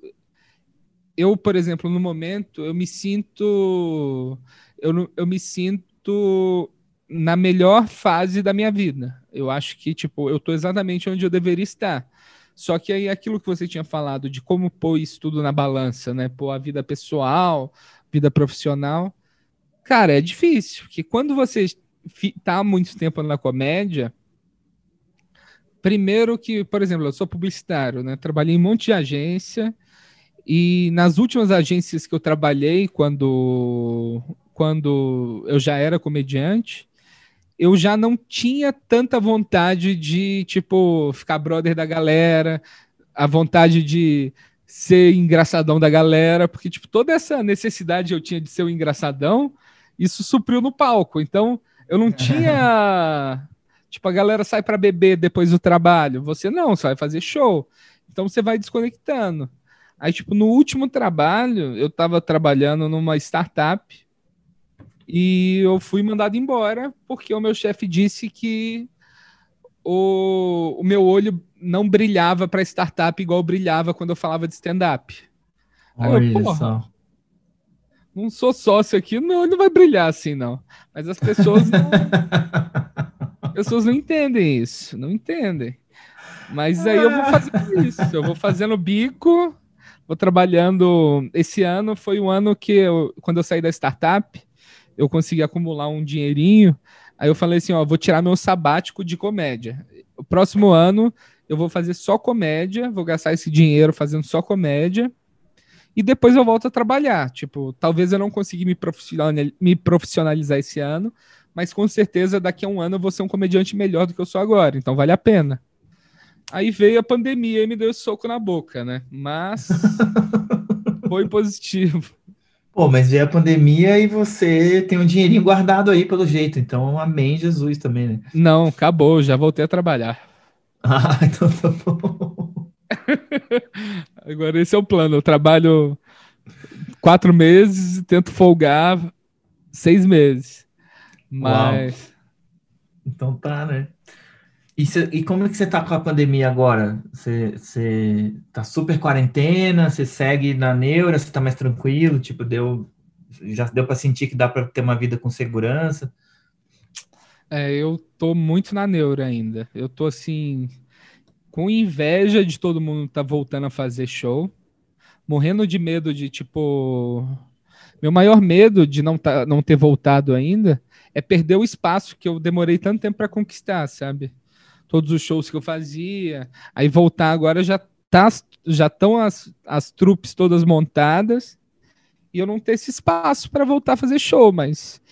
eu por exemplo, no momento, eu me sinto... Eu, eu me sinto... na melhor fase da minha vida. Eu acho que, tipo, eu tô exatamente onde eu deveria estar. Só que aí aquilo que você tinha falado de como pôr isso tudo na balança, né? Pôr a vida pessoal, vida profissional. Cara, é difícil. Porque quando você tá há muito tempo na comédia, primeiro que, por exemplo, eu sou publicitário, né? Trabalhei em um monte de agência e nas últimas agências que eu trabalhei, quando, quando eu já era comediante, eu já não tinha tanta vontade de, tipo, ficar brother da galera, a vontade de ser engraçadão da galera, porque, tipo, toda essa necessidade eu tinha de ser o engraçadão, isso supriu no palco. Então, eu não tinha... tipo, a galera sai para beber depois do trabalho. Você não, só vai fazer show. Então, você vai desconectando. Aí, tipo, no último trabalho, eu tava trabalhando numa startup, e eu fui mandado embora porque o meu chefe disse que o, o meu olho não brilhava para startup igual brilhava quando eu falava de stand-up. Aí eu, porra, não sou sócio aqui, não, não vai brilhar assim, não. Mas as pessoas não, as pessoas não entendem isso, não entendem. Mas aí eu vou fazendo isso, eu vou fazendo bico, vou trabalhando. Esse ano foi um ano que, eu, quando eu saí da startup, eu consegui acumular um dinheirinho, aí eu falei assim, ó, vou tirar meu sabático de comédia. O próximo ano eu vou fazer só comédia, vou gastar esse dinheiro fazendo só comédia, e depois eu volto a trabalhar. Tipo, talvez eu não consiga me profissionalizar, me profissionalizar esse ano, mas com certeza daqui a um ano eu vou ser um comediante melhor do que eu sou agora, então vale a pena. Aí veio a pandemia e me deu um soco na boca, né? Mas foi positivo. Pô, mas já é a pandemia e você tem um dinheirinho guardado aí, pelo jeito. Então, amém, Jesus também, né? Não, acabou. Já voltei a trabalhar. Ah, então tá bom. Agora esse é o plano. Eu trabalho quatro meses e tento folgar seis meses. Mas... Uau. Então tá, né? E, cê, e como é que você tá com a pandemia agora? Você tá super quarentena? Você segue na neura? Você tá mais tranquilo? Tipo, deu, já deu para sentir que dá para ter uma vida com segurança? É, eu tô muito na neura ainda. Eu tô, assim, com inveja de todo mundo tá voltando a fazer show. Morrendo de medo de, tipo... Meu maior medo de não, tá, não ter voltado ainda é perder o espaço que eu demorei tanto tempo para conquistar, sabe? Todos os shows que eu fazia, aí voltar agora já tá, já estão as, as trupes todas montadas e eu não ter esse espaço para voltar a fazer show, mas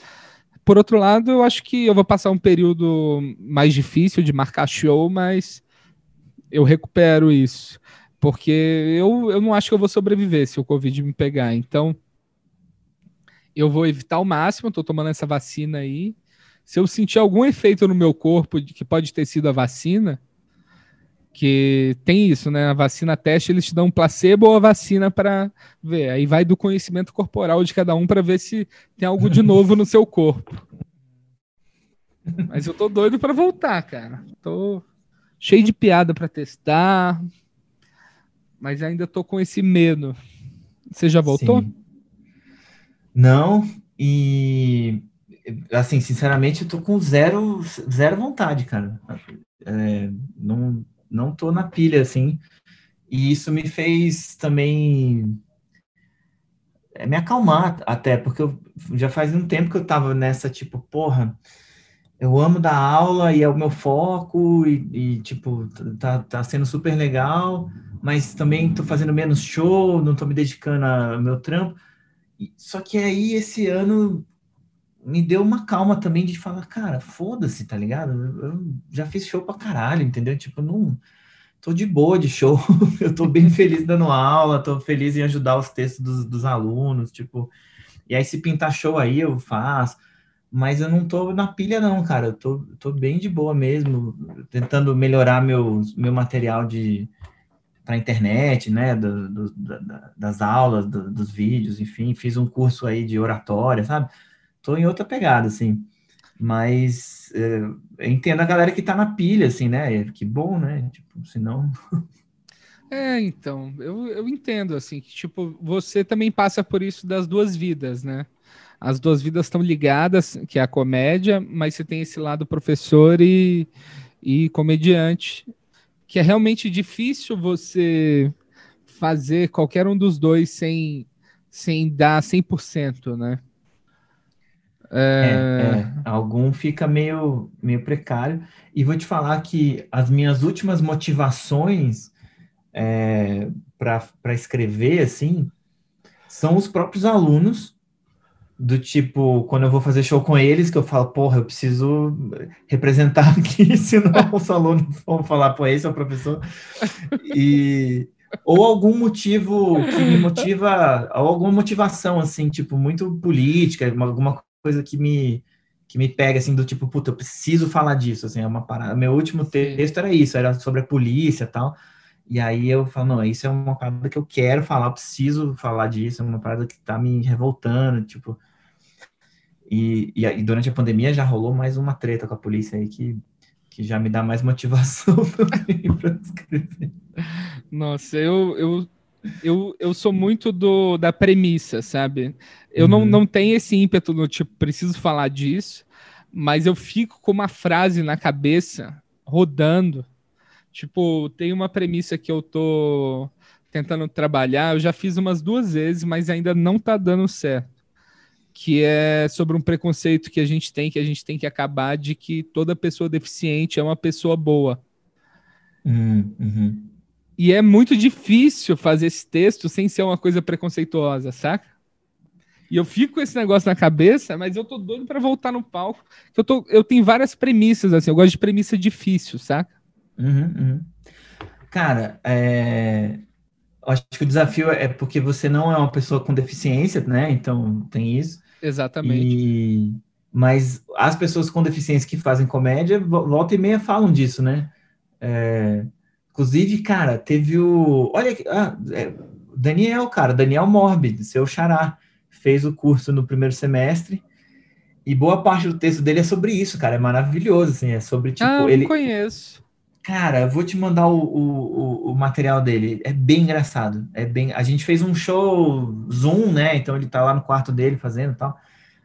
por outro lado eu acho que eu vou passar um período mais difícil de marcar show, mas eu recupero isso, porque eu, eu não acho que eu vou sobreviver se o Covid me pegar, então eu vou evitar ao máximo, estou tomando essa vacina aí. Se eu sentir algum efeito no meu corpo que pode ter sido a vacina, que tem isso, né? A vacina teste, eles te dão um placebo ou a vacina para ver. Aí vai do conhecimento corporal de cada um para ver se tem algo de novo no seu corpo. Mas eu tô doido para voltar, cara. Tô cheio de piada para testar, mas ainda tô com esse medo. Você já voltou? Sim. Não, e assim, sinceramente, eu tô com zero, zero vontade, cara. É, não... Não tô na pilha, assim. E isso me fez também me acalmar até, porque eu, já faz um tempo que eu tava nessa, tipo, porra, eu amo dar aula e é o meu foco e, e tipo, tá, tá sendo super legal, mas também tô fazendo menos show, não tô me dedicando ao meu trampo. Só que aí, esse ano, me deu uma calma também de falar, cara, foda-se, tá ligado? Eu já fiz show pra caralho, entendeu? Tipo, não... Tô de boa de show, eu tô bem feliz dando aula, tô feliz em ajudar os textos dos, dos alunos, tipo... E aí, se pintar show aí, eu faço. Mas eu não tô na pilha, não, cara. Eu tô, tô bem de boa mesmo, tentando melhorar meu, meu material de... pra internet, né? Do, do, da, das aulas, do, dos vídeos, enfim. Fiz um curso aí de oratória, sabe? Tô em outra pegada, assim, mas é, eu entendo a galera que tá na pilha, assim, né, que bom, né, tipo, senão... É, então, eu, eu entendo, assim, que, tipo, você também passa por isso das duas vidas, né, as duas vidas estão ligadas, que é a comédia, mas você tem esse lado professor e, e comediante, que é realmente difícil você fazer qualquer um dos dois sem, sem dar cem por cento, né. É... É, é, algum fica meio, meio precário. E vou te falar que as minhas últimas motivações é, para escrever, assim, são os próprios alunos, do tipo, quando eu vou fazer show com eles, que eu falo, porra, eu preciso representar aqui, senão os alunos vão falar, pô, esse é o professor. E... Ou algum motivo que me motiva, ou alguma motivação, assim, tipo, muito política, alguma coisa... coisa que me, que me pega, assim, do tipo, puta, eu preciso falar disso, assim, é uma parada. Meu último texto era isso, era sobre a polícia e tal, e aí eu falo, não, isso é uma parada que eu quero falar, eu preciso falar disso, é uma parada que tá me revoltando, tipo, e, e, e durante a pandemia já rolou mais uma treta com a polícia aí que, que já me dá mais motivação também pra escrever. Nossa, eu... eu... Eu, eu sou muito do, da premissa, sabe? Eu uhum. não, não tenho esse ímpeto no tipo, preciso falar disso, mas eu fico com uma frase na cabeça, rodando. Tipo, tem uma premissa que eu tô tentando trabalhar, eu já fiz umas duas vezes, mas ainda não tá dando certo. Que é sobre um preconceito que a gente tem, que a gente tem que acabar, de que toda pessoa deficiente é uma pessoa boa. Uhum, uhum. E é muito difícil fazer esse texto sem ser uma coisa preconceituosa, saca? E eu fico com esse negócio na cabeça, mas eu tô doido pra voltar no palco. Eu, tô, eu tenho várias premissas, assim, eu gosto de premissa difícil, saca? Uhum, uhum. Cara, é... acho que o desafio é porque você não é uma pessoa com deficiência, né? Então tem isso. Exatamente. E... Mas as pessoas com deficiência que fazem comédia, volta e meia falam disso, né? É... Inclusive, cara, teve o... Olha aqui, ah, é, Daniel, cara, Daniel Morbid, seu xará, fez o curso no primeiro semestre e boa parte do texto dele é sobre isso, cara, é maravilhoso, assim, é sobre, tipo... Ah, eu ele... conheço. Cara, eu vou te mandar o, o, o material dele, é bem engraçado, é bem... A gente fez um show Zoom, né, então ele tá lá no quarto dele fazendo e tal,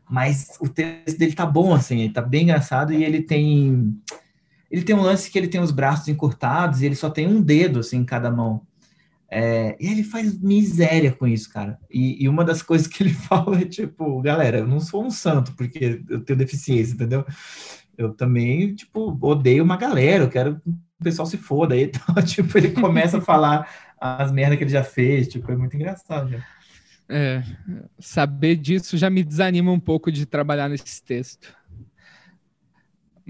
mas o texto dele tá bom, assim, ele tá bem engraçado e ele tem... Ele tem um lance que ele tem os braços encurtados e ele só tem um dedo, assim, em cada mão. É, e ele faz miséria com isso, cara. E, e uma das coisas que ele fala é, tipo, galera, eu não sou um santo porque eu tenho deficiência, entendeu? Eu também, tipo, odeio uma galera, eu quero que o pessoal se foda. Aí, então, tipo, ele começa a falar as merdas que ele já fez, tipo, é muito engraçado, né? É, saber disso já me desanima um pouco de trabalhar nesse texto.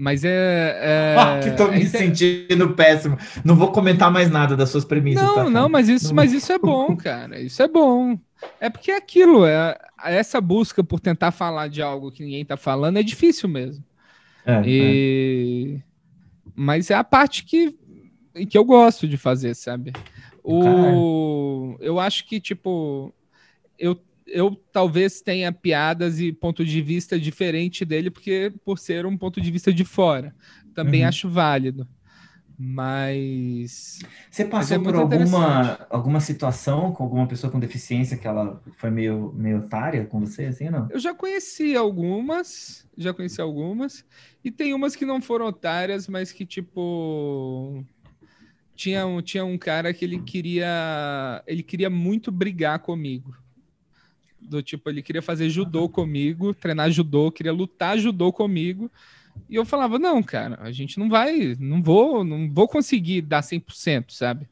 Mas é... é ah, que tô me é, sentindo péssimo. Não vou comentar mais nada das suas premissas. Não, tá? não, mas isso, não, mas isso é bom, cara. Isso é bom. É porque é aquilo. É, essa busca por tentar falar de algo que ninguém tá falando é difícil mesmo. É, e... é. Mas é a parte que que eu gosto de fazer, sabe? O, eu acho que, tipo, eu, eu talvez tenha piadas e ponto de vista diferente dele, porque por ser um ponto de vista de fora. Também uhum. acho válido. Mas... Você passou mas é por alguma, alguma situação com alguma pessoa com deficiência que ela foi meio, meio otária com você, assim, não? Eu já conheci algumas, já conheci algumas, e tem umas que não foram otárias, mas que, tipo... Tinha um, tinha um cara que ele queria... Ele queria muito brigar comigo. Do tipo, ele queria fazer judô comigo, treinar judô, queria lutar judô comigo. E eu falava, não, cara, a gente não vai, não vou, não vou conseguir dar cem por cento, sabe?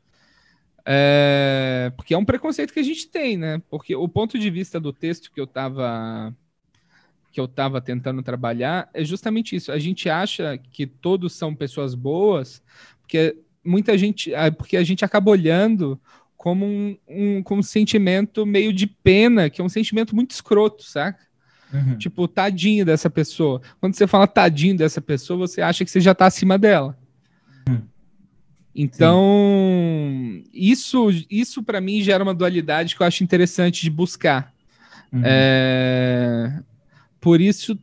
É, porque é um preconceito que a gente tem, né? Porque o ponto de vista do texto que eu tava, que eu tava tentando trabalhar é justamente isso. A gente acha que todos são pessoas boas, porque muita gente, porque a gente acaba olhando como um, um, como um sentimento meio de pena, que é um sentimento muito escroto, saca? Uhum. Tipo, tadinho dessa pessoa. Quando você fala tadinho dessa pessoa, você acha que você já tá acima dela. Uhum. Então, sim. isso, isso para mim gera uma dualidade que eu acho interessante de buscar. Uhum. É... Por isso,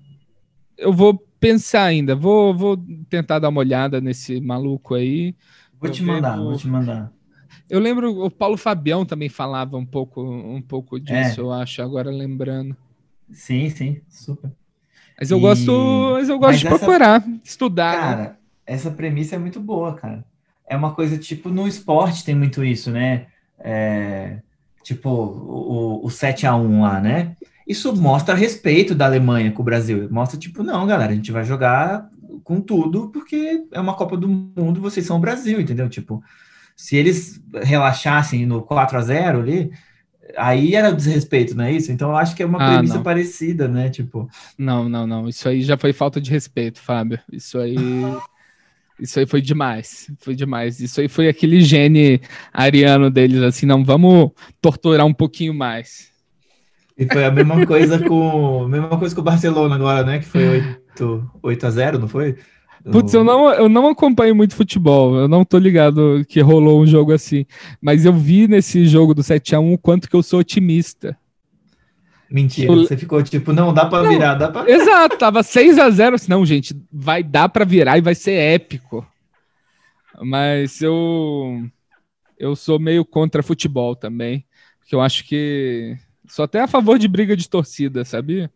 eu vou pensar ainda. Vou, vou tentar dar uma olhada nesse maluco aí. Vou eu te lembro... mandar, vou te mandar. Eu lembro, o Paulo Fabião também falava um pouco, um pouco disso, é. eu acho, agora lembrando. Sim, sim, super. Mas eu e... gosto, mas eu gosto mas de essa... procurar, estudar. Cara, né? Essa premissa é muito boa, cara. É uma coisa, tipo, no esporte tem muito isso, né? É... Tipo, o, o sete a um lá, né? Isso mostra respeito da Alemanha com o Brasil. Mostra, tipo, não, galera, a gente vai jogar com tudo, porque é uma Copa do Mundo, vocês são o Brasil, entendeu? Tipo, se eles relaxassem no quatro a zero ali... Aí era desrespeito, não é isso? Então eu acho que é uma ah, premissa não. parecida, né? Tipo... Não, não, não. Isso aí já foi falta de respeito, Fábio. Isso aí... Isso aí foi demais. Foi demais. Isso aí foi aquele gene ariano deles, assim, não, vamos torturar um pouquinho mais. E foi a mesma coisa com... mesma coisa com o Barcelona agora, né? Que foi oito a zero, não foi? Putz, eu não, eu não acompanho muito futebol, eu não tô ligado que rolou um jogo assim, mas eu vi nesse jogo do sete a um o quanto que eu sou otimista. Mentira, eu... você ficou tipo, não, dá pra não, virar, dá pra... Exato, tava seis a zero, assim, não, gente, vai dar pra virar e vai ser épico. Mas eu, eu sou meio contra futebol também, porque eu acho que sou até a favor de briga de torcida, sabia?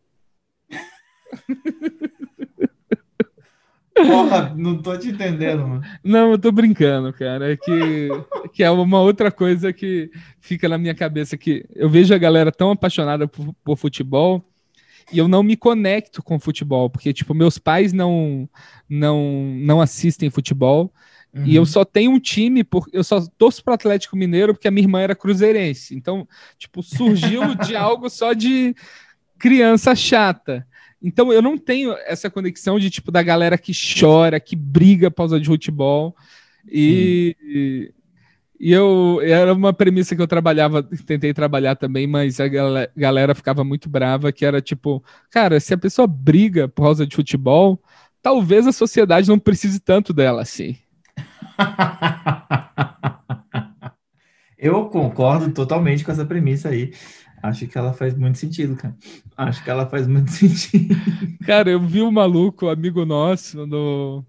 Porra, não tô te entendendo, mano. Não, eu tô brincando, cara. É que, que é uma outra coisa que fica na minha cabeça, que eu vejo a galera tão apaixonada por, por futebol e eu não me conecto com futebol, porque, tipo, meus pais não, não, não assistem futebol uhum. e eu só tenho um time, por, eu só torço pro Atlético Mineiro porque a minha irmã era cruzeirense. Então, tipo, surgiu de algo só de criança chata. Então, eu não tenho essa conexão de, tipo, da galera que chora, que briga por causa de futebol. E, e, e eu... Era uma premissa que eu trabalhava, tentei trabalhar também, mas a gal- galera ficava muito brava, que era, tipo, cara, se a pessoa briga por causa de futebol, talvez a sociedade não precise tanto dela, assim. Eu concordo totalmente com essa premissa aí. Acho que ela faz muito sentido, cara. Acho que ela faz muito sentido. Cara, eu vi um maluco, um amigo nosso, no...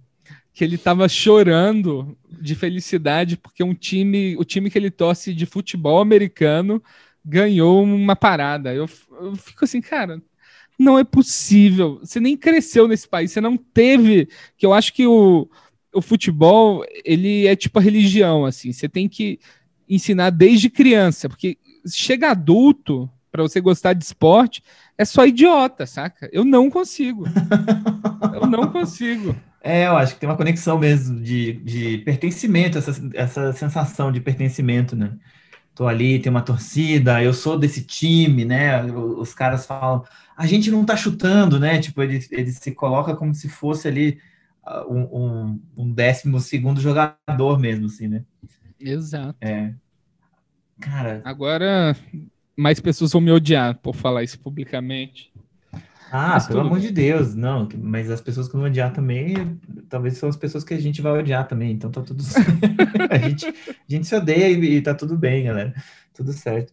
que ele tava chorando de felicidade porque um time, o time que ele torce de futebol americano ganhou uma parada. Eu, eu fico assim, cara, não é possível. Você nem cresceu nesse país, você não teve... Que eu acho que o, o futebol, ele é tipo a religião, assim. Você tem que ensinar desde criança, porque... Chega adulto, pra você gostar de esporte, é só idiota, saca? Eu não consigo. Eu não consigo. É, eu acho que tem uma conexão mesmo de, de pertencimento, essa, essa sensação de pertencimento, né? Tô ali, tem uma torcida, eu sou desse time, né? Os caras falam, a gente não tá chutando, né? Tipo, ele, ele se coloca como se fosse ali um, um, um décimo segundo jogador mesmo, assim, né? Exato. É. Cara... Agora, mais pessoas vão me odiar por falar isso publicamente. Ah, mas pelo tudo... amor de Deus, não. Mas as pessoas que vão odiar também talvez são as pessoas que a gente vai odiar também, então tá tudo certo. a, gente, a gente se odeia e, e tá tudo bem, galera. Tudo certo.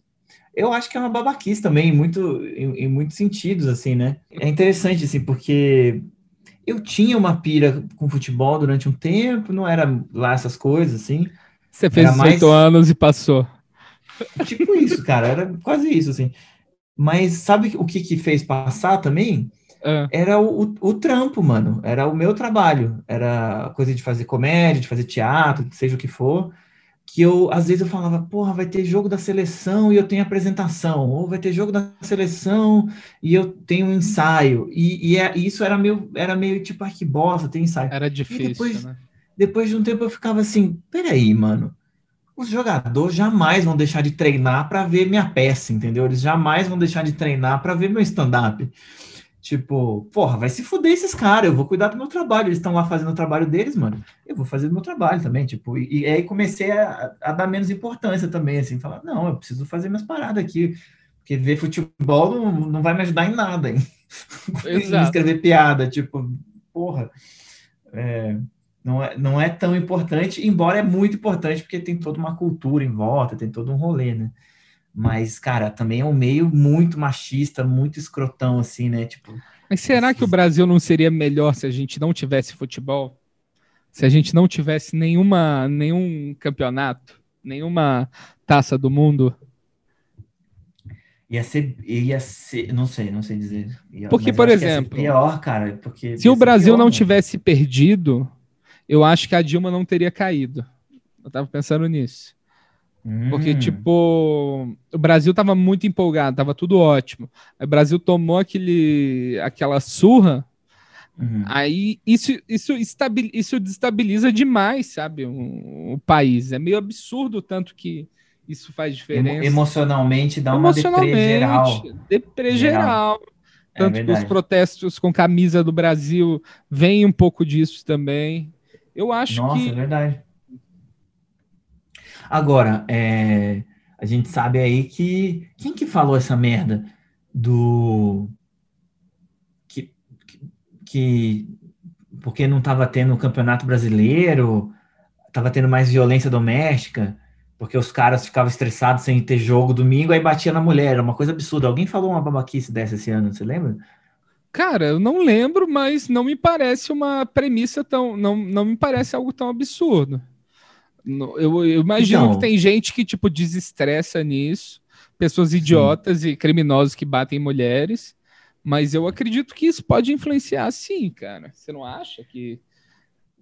Eu acho que é uma babaquice também, muito, em, em muitos sentidos, assim, né? É interessante, assim, porque eu tinha uma pira com futebol durante um tempo, não era lá essas coisas, assim. Você fez dezoito mais... anos e passou. Tipo isso, cara, era quase isso, assim. Mas sabe o que que fez passar também? É. Era o, o, o trampo, mano. Era o meu trabalho. Era a coisa de fazer comédia, de fazer teatro, seja o que for. Que eu, às vezes, eu falava, porra, vai ter jogo da seleção e eu tenho apresentação. Ou vai ter jogo da seleção e eu tenho um ensaio. E, e, é, e isso era meio, era meio tipo, ah, que bosta, tem ensaio. Era difícil, depois, né? Depois de um tempo eu ficava assim, peraí, mano. Os jogadores jamais vão deixar de treinar para ver minha peça, entendeu? Eles jamais vão deixar de treinar para ver meu stand-up. Tipo, porra, vai se fuder esses caras, eu vou cuidar do meu trabalho, eles estão lá fazendo o trabalho deles, mano, eu vou fazer o meu trabalho também, tipo, e, e aí comecei a, a dar menos importância também, assim, falar, não, eu preciso fazer minhas paradas aqui, porque ver futebol não, não vai me ajudar em nada, hein? Escrever piada, tipo, porra, é, não, é, não é tão importante, embora é muito importante, porque tem toda uma cultura em volta, tem todo um rolê, né? Mas, cara, também é um meio muito machista, muito escrotão, assim, né? Tipo, mas será que o Brasil não seria melhor se a gente não tivesse futebol? Se a gente não tivesse nenhuma, nenhum campeonato, nenhuma taça do mundo? Ia ser, ia ser não sei, não sei dizer. Ia, porque, por exemplo, pior, cara, porque se o Brasil pior, não né? tivesse perdido, eu acho que a Dilma não teria caído. Eu tava pensando nisso. Porque, hum. tipo, o Brasil tava muito empolgado, tava tudo ótimo. O Brasil tomou aquele, aquela surra, uhum. aí isso, isso, estabil, isso destabiliza demais, sabe, o, o país. É meio absurdo o tanto que isso faz diferença. Emocionalmente dá uma deprê geral. Deprê geral. É tanto verdade. Que os protestos com camisa do Brasil vem um pouco disso também. Eu acho Nossa, que... Nossa, é verdade. Agora, é, a gente sabe aí que... Quem que falou essa merda do... Que... que porque não estava tendo o campeonato brasileiro, estava tendo mais violência doméstica, porque os caras ficavam estressados sem ter jogo domingo, aí batia na mulher, era uma coisa absurda. Alguém falou uma babaquice dessa esse ano, você lembra? Cara, eu não lembro, mas não me parece uma premissa tão... Não, não me parece algo tão absurdo. Eu, eu imagino então, que tem gente que, tipo, desestressa nisso, pessoas idiotas sim. e criminosos que batem mulheres, mas eu acredito que isso pode influenciar sim, cara. Você não acha que...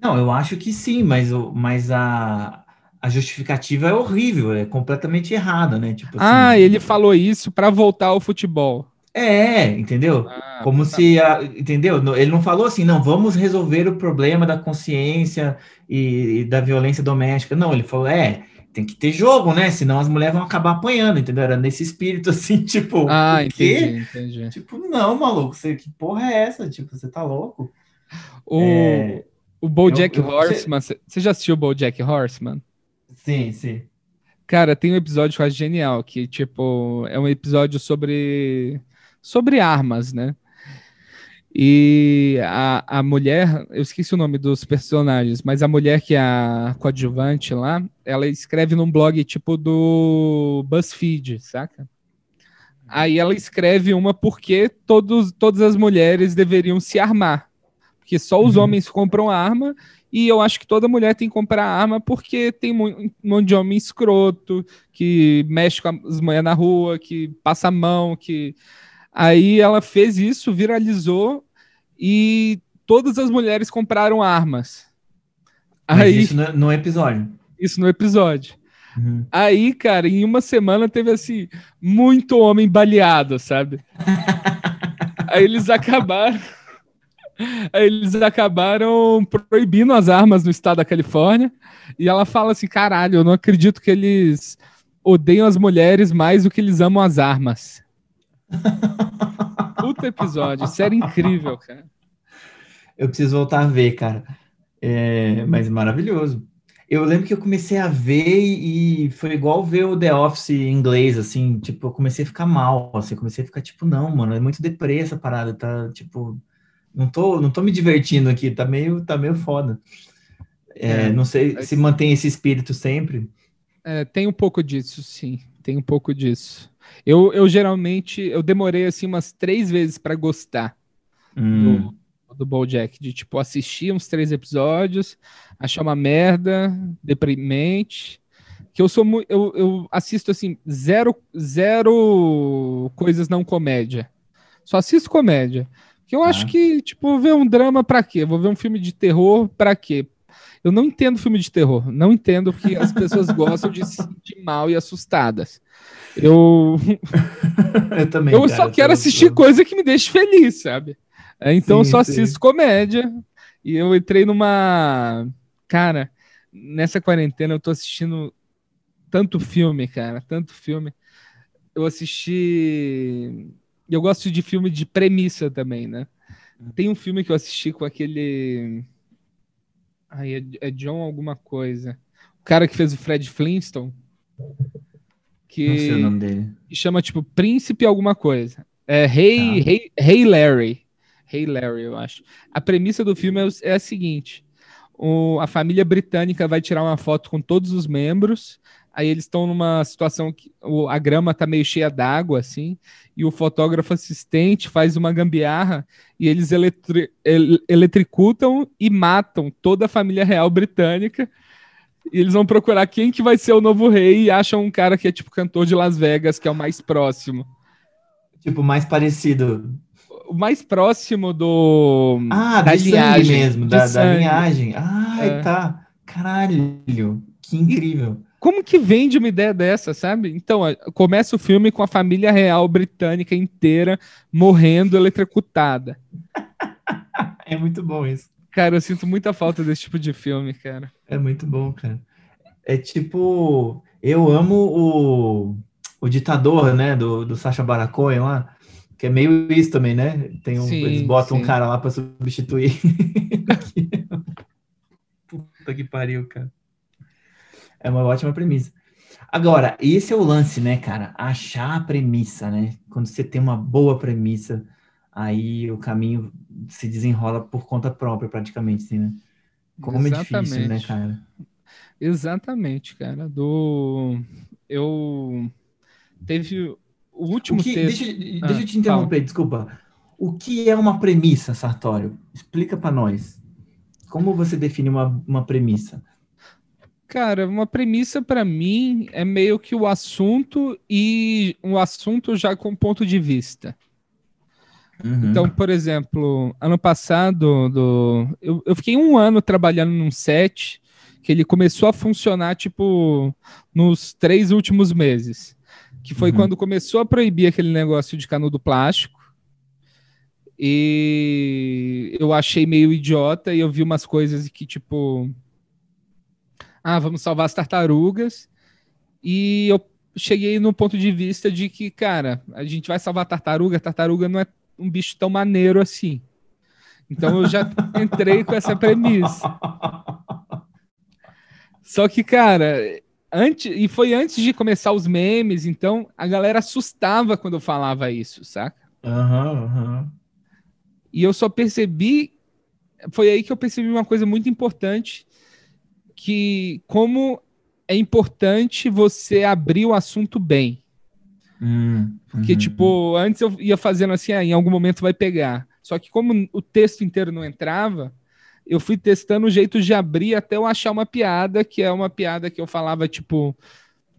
Não, eu acho que sim, mas, mas a, a justificativa é horrível, é completamente errada, né? Tipo assim, ah, ele falou isso para voltar ao futebol. É, entendeu? Ah, Como tá. se, a, entendeu? Ele não falou assim, não, vamos resolver o problema da consciência e, e da violência doméstica. Não, ele falou, é, tem que ter jogo, né? Senão as mulheres vão acabar apanhando, entendeu? Era nesse espírito, assim, tipo, ah, entendi, entendi. Tipo, não, maluco, você, que porra é essa? Tipo, você tá louco? O, é, o Bojack Horseman, você... você já assistiu o Bojack Horseman? Sim, sim. Cara, tem um episódio que eu acho genial, que, tipo, é um episódio sobre... sobre armas, né? E a, a mulher, eu esqueci o nome dos personagens, mas a mulher que é a coadjuvante lá, ela escreve num blog tipo do BuzzFeed, saca? Aí ela escreve uma porque todos, todas as mulheres deveriam se armar, porque só os uhum. homens compram arma, e eu acho que toda mulher tem que comprar arma porque tem um monte de homem escroto, que mexe com as mulheres na rua, que passa a mão, que... Aí ela fez isso, viralizou e todas as mulheres compraram armas. Mas aí, isso no, no episódio. Isso no episódio. Uhum. Aí, cara, em uma semana teve assim, muito homem baleado, sabe? Aí eles acabaram. Aí eles acabaram proibindo as armas no estado da Califórnia. E ela fala assim: caralho, eu não acredito que eles odeiam as mulheres mais do que eles amam as armas. Puta episódio, série incrível, cara. Eu preciso voltar a ver, cara. É, mas maravilhoso. Eu lembro que eu comecei a ver e foi igual ver o The Office em inglês, assim, tipo, eu comecei a ficar mal, assim, eu comecei a ficar tipo, não, mano, é muito deprê essa parada, tá, tipo, não tô, não tô me divertindo aqui, tá meio, tá meio foda. É, é, não sei é, se mantém esse espírito sempre. É, tem um pouco disso, sim. Tem um pouco disso. Eu, eu geralmente, eu demorei assim umas três vezes para gostar hum. do, do BoJack, de tipo assistir uns três episódios, achar uma merda, deprimente, que eu sou muito, eu, eu assisto assim zero, zero coisas não comédia. Só assisto comédia. Que eu ah. acho que tipo vou ver um drama para quê? Vou ver um filme de terror para quê? Eu não entendo filme de terror, não entendo que as pessoas gostam de se sentir mal e assustadas. Eu, eu, também, eu cara, só quero eu assistir tô... coisa que me deixe feliz, sabe? Então sim, eu só assisto sim. comédia. E eu entrei numa... Cara, nessa quarentena eu tô assistindo tanto filme, cara, tanto filme. Eu assisti... Eu gosto de filme de premissa também, né? Tem um filme que eu assisti com aquele... Ai, é John alguma coisa. O cara que fez o Fred Flintstone. Que não sei o nome dele. Chama, tipo, Príncipe alguma coisa. É Rei hey, ah. hey, hey Larry. Rei hey Larry, eu acho. A premissa do filme é, é a seguinte. O, a família britânica vai tirar uma foto com todos os membros. Aí eles estão numa situação que o, a grama tá meio cheia d'água, assim. E o fotógrafo assistente faz uma gambiarra. E eles eletri, el, eletricutam e matam toda a família real britânica. E eles vão procurar quem que vai ser o novo rei e acham um cara que é tipo cantor de Las Vegas, que é o mais próximo. Tipo, mais parecido. O mais próximo do... Ah, da linhagem mesmo, da, da linhagem. Ai, é. tá. Caralho, que incrível. E como que vende uma ideia dessa, sabe? Então, começa o filme com a família real britânica inteira morrendo eletrocutada. É muito bom isso. Cara, eu sinto muita falta desse tipo de filme, cara. É muito bom, cara. É tipo... Eu amo o, o ditador, né? Do, do Sacha Baron Cohen lá. Que é meio isso também, né? Tem um, sim, eles botam sim. um cara lá pra substituir. Puta que pariu, cara. É uma ótima premissa. Agora, esse é o lance, né, cara? Achar a premissa, né? Quando você tem uma boa premissa, aí o caminho se desenrola por conta própria, praticamente, assim, né? Como Exatamente. É difícil, né, cara? Exatamente, cara. Do... Eu... Teve... O último o que, texto... Deixa, ah, deixa eu te interromper, fala. Desculpa. O que é uma premissa, Sartório? Explica para nós. Como você define uma, uma premissa? Cara, uma premissa para mim é meio que o assunto e um assunto já com ponto de vista. Uhum. Então, por exemplo, ano passado, do, eu, eu fiquei um ano trabalhando num set que ele começou a funcionar, tipo, nos três últimos meses. Que foi uhum. quando começou a proibir aquele negócio de canudo plástico. E eu achei meio idiota e eu vi umas coisas que, tipo... Ah, vamos salvar as tartarugas. E eu cheguei no ponto de vista de que, cara, a gente vai salvar a tartaruga. A tartaruga não é um bicho tão maneiro assim. Então eu já entrei com essa premissa. Só que, cara... Antes, e foi antes de começar os memes, então a galera assustava quando eu falava isso, saca? Uhum, uhum. E eu só percebi, foi aí que eu percebi uma coisa muito importante, que como é importante você abrir o assunto bem. Uhum, Porque, uhum. tipo, antes eu ia fazendo assim, ah, em algum momento vai pegar. Só que como o texto inteiro não entrava, eu fui testando o jeito de abrir até eu achar uma piada, que é uma piada que eu falava, tipo,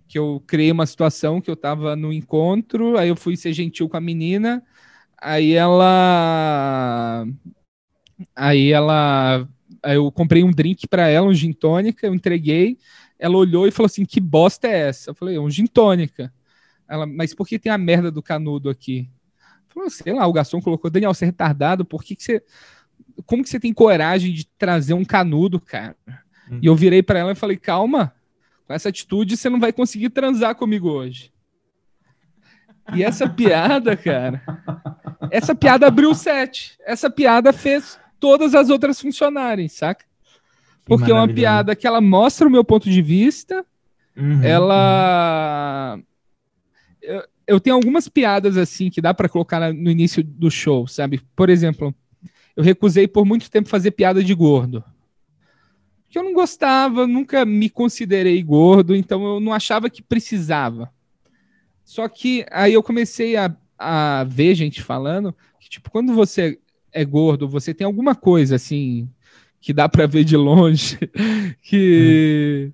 que eu criei uma situação que eu tava no encontro, aí eu fui ser gentil com a menina, aí ela... Aí ela... Aí eu comprei um drink pra ela, um gin tônica, eu entreguei, ela olhou e falou assim, que bosta é essa? Eu falei, é um gin tônica. Ela, mas por que tem a merda do canudo aqui? Eu falei, sei lá, o garçom colocou, Daniel, você é retardado, por que que você... Como que você tem coragem de trazer um canudo, cara? Hum. E eu virei pra ela e falei, calma, com essa atitude você não vai conseguir transar comigo hoje. E essa piada, cara, essa piada abriu o set. Essa piada fez todas as outras funcionarem, saca? Porque é uma piada que ela mostra o meu ponto de vista, uhum, ela... Uhum. Eu, eu tenho algumas piadas, assim, que dá pra colocar no início do show, sabe? Por exemplo... eu recusei por muito tempo fazer piada de gordo. Porque eu não gostava, nunca me considerei gordo, então eu não achava que precisava. Só que aí eu comecei a, a ver gente falando que, tipo, quando você é gordo, você tem alguma coisa, assim, que dá pra ver de longe, que...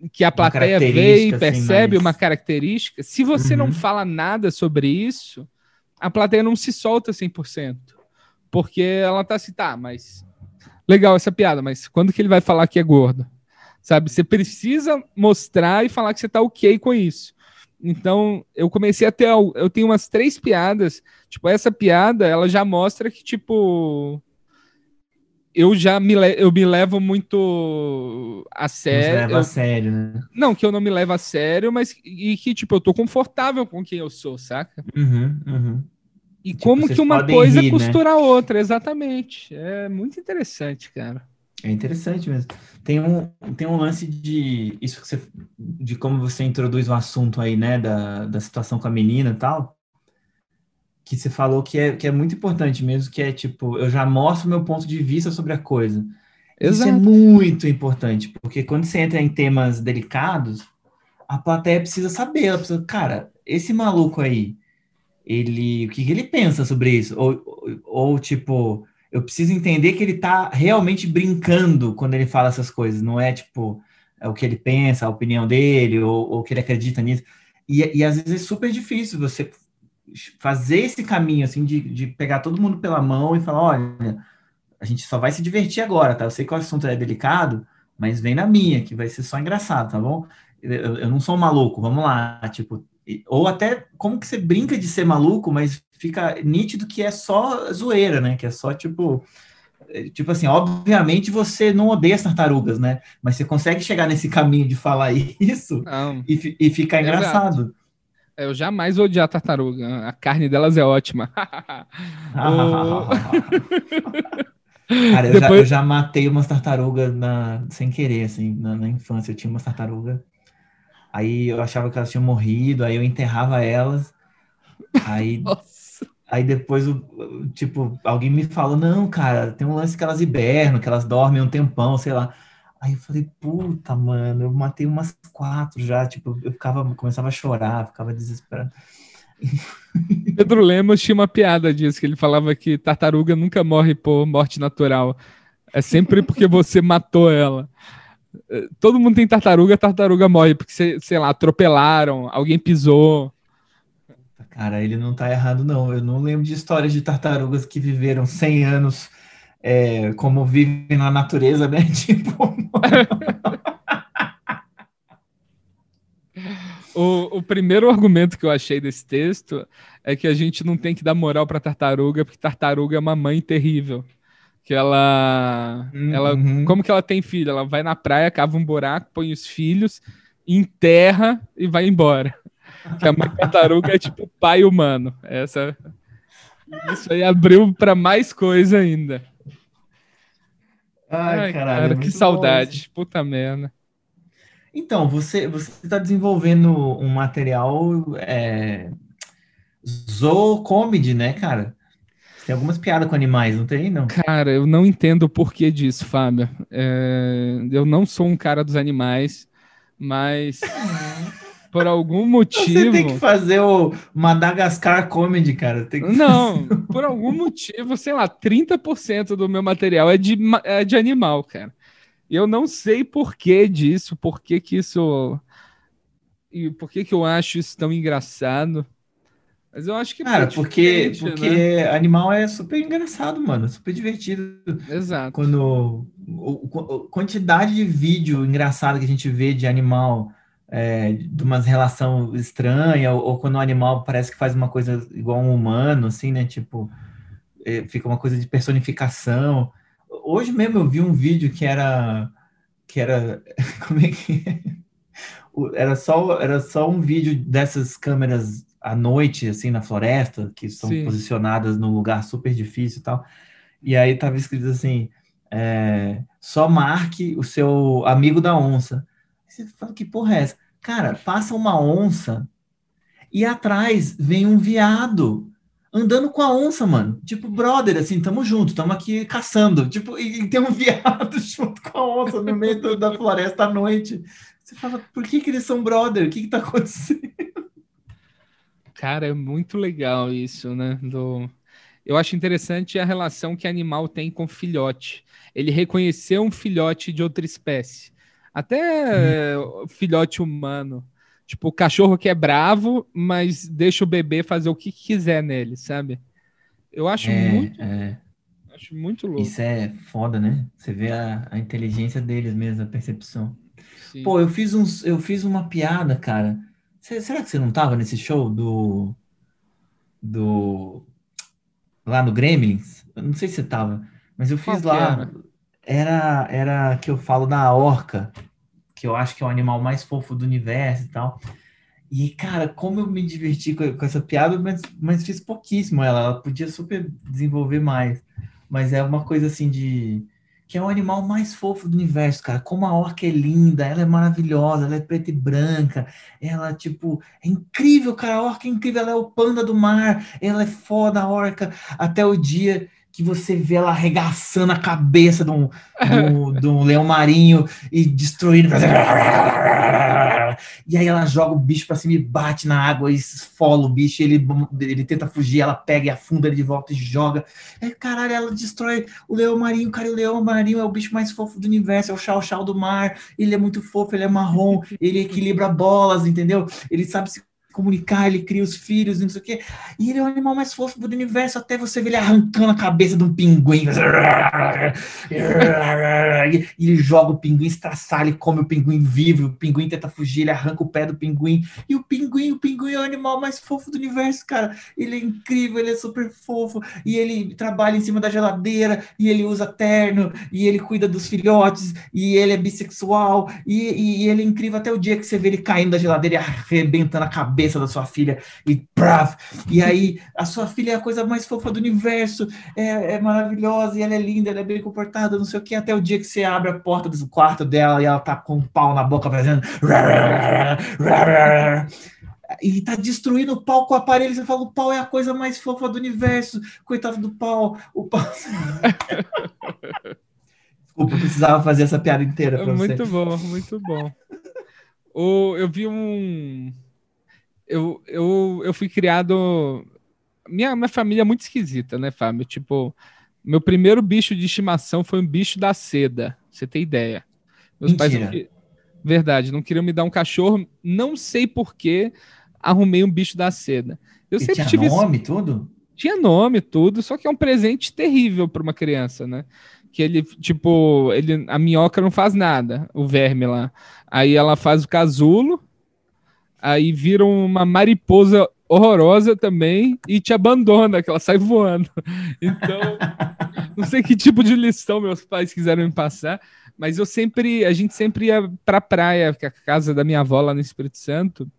Hum. que a plateia vê e percebe, assim, mas... uma característica. Se você uhum. não fala nada sobre isso, a plateia não se solta cem por cento. Porque ela tá assim, tá, mas... legal essa piada, mas quando que ele vai falar que é gordo? Sabe, você precisa mostrar e falar que você tá ok com isso. Então, eu comecei a ter... eu tenho umas três piadas. Tipo, essa piada, ela já mostra que, tipo... eu já me, le- eu me levo muito a sério. Não se leva eu... a sério, né? Não, que eu não me levo a sério, mas e que, tipo, eu tô confortável com quem eu sou, saca? Uhum, uhum. E tipo, como que uma coisa rir, costura né? a outra, exatamente. É muito interessante, cara. É interessante mesmo. Tem um, tem um lance de isso que você, de como você introduz o assunto aí, né, da, da situação com a menina e tal. Que você falou que é, que é muito importante mesmo, que é tipo, eu já mostro o meu ponto de vista sobre a coisa. Exato. Isso é muito importante, porque quando você entra em temas delicados, a plateia precisa saber, ela precisa, cara, esse maluco aí, ele, o que ele pensa sobre isso? Ou, ou, ou tipo, eu preciso entender que ele tá realmente brincando quando ele fala essas coisas, não é tipo, é o que ele pensa, a opinião dele, ou, ou que ele acredita nisso. E, e às vezes é super difícil você... fazer esse caminho, assim, de, de pegar todo mundo pela mão e falar, olha, a gente só vai se divertir agora, tá? Eu sei que o assunto é delicado, mas vem na minha, que vai ser só engraçado, tá bom? Eu, eu não sou um maluco, vamos lá, tipo... Ou até, como que você brinca de ser maluco, mas fica nítido que é só zoeira, né? Que é só, tipo... Tipo assim, obviamente você não odeia as tartarugas, né? Mas você consegue chegar nesse caminho de falar isso e, e ficar é engraçado. Verdade. Eu jamais odiar a tartaruga. A carne delas é ótima. Cara, eu, Depois... já, eu já matei umas tartarugas na... sem querer, assim, na, na infância. Eu tinha umas tartarugas. Aí eu achava que elas tinham morrido, aí eu enterrava elas. Aí... Aí depois, tipo, alguém me falou, não, cara, tem um lance que elas hibernam, que elas dormem um tempão, sei lá. Aí eu falei, puta, mano, eu matei umas quatro já, tipo, eu ficava, começava a chorar, ficava desesperado. Pedro Lemos tinha uma piada disso, que ele falava que tartaruga nunca morre por morte natural, é sempre porque você matou ela. Todo mundo tem tartaruga, tartaruga morre, porque, sei lá, atropelaram, alguém pisou. Cara, ele não tá errado, não, eu não lembro de histórias de tartarugas que viveram cem anos... É, como vivem na natureza, né? Tipo... o, o primeiro argumento que eu achei desse texto é que a gente não tem que dar moral pra tartaruga, porque tartaruga é uma mãe terrível. Que ela... Uhum. ela como que ela tem filho? Ela vai na praia, cava um buraco, põe os filhos, enterra e vai embora. Que a mãe tartaruga é tipo pai humano. Essa... Isso aí abriu pra mais coisa ainda. Ai, Ai caralho, cara, que saudade, bom. Puta merda. Então, você você tá desenvolvendo um material é, zoo comedy, né, cara? Tem algumas piadas com animais, não tem, não? Cara, eu não entendo o porquê disso, Fábio. É, eu não sou um cara dos animais, mas por algum motivo... Você tem que fazer o Madagascar comedy, cara. Tem que não, fazer... por algum motivo, sei lá, trinta por cento do meu material é de, é de animal, cara. Eu não sei por que disso, por que que isso... E por que que eu acho isso tão engraçado. Mas eu acho que... Cara, é porque, porque né? Animal é super engraçado, mano. Super divertido. Exato. Quando... A quantidade de vídeo engraçado que a gente vê de animal... É, de uma relação estranha, ou, ou quando o um animal parece que faz uma coisa igual a um humano, assim, né? Tipo, é, fica uma coisa de personificação. Hoje mesmo eu vi um vídeo que era... Que era... Como é que é? Era só, era só um vídeo dessas câmeras à noite, assim, na floresta, que são Sim. posicionadas num lugar super difícil e tal. E aí tava escrito assim, é, só marque o seu amigo da onça. Você fala, que porra é essa? Cara, passa uma onça e atrás vem um veado. andando com a onça, mano. Tipo, brother, assim, tamo junto, tamo aqui caçando. Tipo, e, e tem um viado junto com a onça no meio do, da floresta à noite. Você fala, por que que eles são brother? O que que tá acontecendo? Cara, é muito legal isso, né? Do... Eu acho interessante a relação que animal tem com filhote. Ele reconheceu um filhote de outra espécie. Até hum. filhote humano. Tipo, o cachorro que é bravo, mas deixa o bebê fazer o que quiser nele, sabe? Eu acho é, muito... É. Acho muito louco. Isso é foda, né? Você vê a, a inteligência deles mesmo, a percepção. Sim. Pô, eu fiz, uns, eu fiz uma piada, cara. Cê, será que você não tava nesse show do... do... lá no Gremlins? Eu não sei se você tava, mas eu fiz Qual lá... Era, era que eu falo da orca, que eu acho que é o animal mais fofo do universo e tal. E, cara, como eu me diverti com, com essa piada, mas, mas fiz pouquíssimo ela. Ela podia super desenvolver mais. Mas é uma coisa assim de... que é o animal mais fofo do universo, cara. Como a orca é linda, ela é maravilhosa, ela é preta e branca, ela, tipo, é incrível, cara, a orca é incrível, ela é o panda do mar, ela é foda, a orca, até o dia que você vê ela arregaçando a cabeça de um, do, de um leão marinho e destruindo... E aí ela joga o bicho pra cima e bate na água e esfola o bicho, ele, ele tenta fugir, ela pega e afunda ele de volta e joga. É, caralho, ela destrói o leão marinho, cara, o leão marinho é o bicho mais fofo do universo, é o chau-chau do mar, ele é muito fofo, ele é marrom, ele equilibra bolas, entendeu? Ele sabe se comunicar, ele cria os filhos, não sei o quê. E ele é o animal mais fofo do universo, até você ver ele arrancando a cabeça de um pinguim. E ele joga o pinguim, estraçalha, ele come o pinguim vivo, o pinguim tenta fugir, ele arranca o pé do pinguim. E o pinguim, o pinguim é o animal mais fofo do universo, cara. Ele é incrível, ele é super fofo, e ele trabalha em cima da geladeira, e ele usa terno, e ele cuida dos filhotes, e ele é bissexual, e, e, e ele é incrível até o dia que você vê ele caindo da geladeira e arrebentando a cabeça da sua filha, e braf, e aí a sua filha é a coisa mais fofa do universo, é, é maravilhosa, e ela é linda, ela é bem comportada, não sei o que, até o dia que você abre a porta do quarto dela e ela tá com um pau na boca fazendo e tá destruindo o pau com o aparelho, você fala, o pau é a coisa mais fofa do universo, coitado do pau, o pau... Desculpa, eu precisava fazer essa piada inteira pra você. Muito bom, muito bom. O, eu vi um... Eu, eu, eu fui criado... Minha, minha família é muito esquisita, né, Fábio? Tipo, meu primeiro bicho de estimação foi um bicho da seda. Você tem ideia. Meus Mentira. Pais... Não que... Verdade, não queriam me dar um cachorro. Não sei por que arrumei um bicho da seda. Eu e sempre tinha tive... nome, tudo? Tinha nome, tudo. Só que é um presente terrível para uma criança, né? Que ele, tipo... Ele... A minhoca não faz nada, o verme lá. Aí ela faz o casulo... Aí vira uma mariposa horrorosa também e te abandona, que ela sai voando. Então, não sei que tipo de lição meus pais quiseram me passar, mas eu sempre, a gente sempre ia pra praia, que é a casa da minha avó lá no Espírito Santo,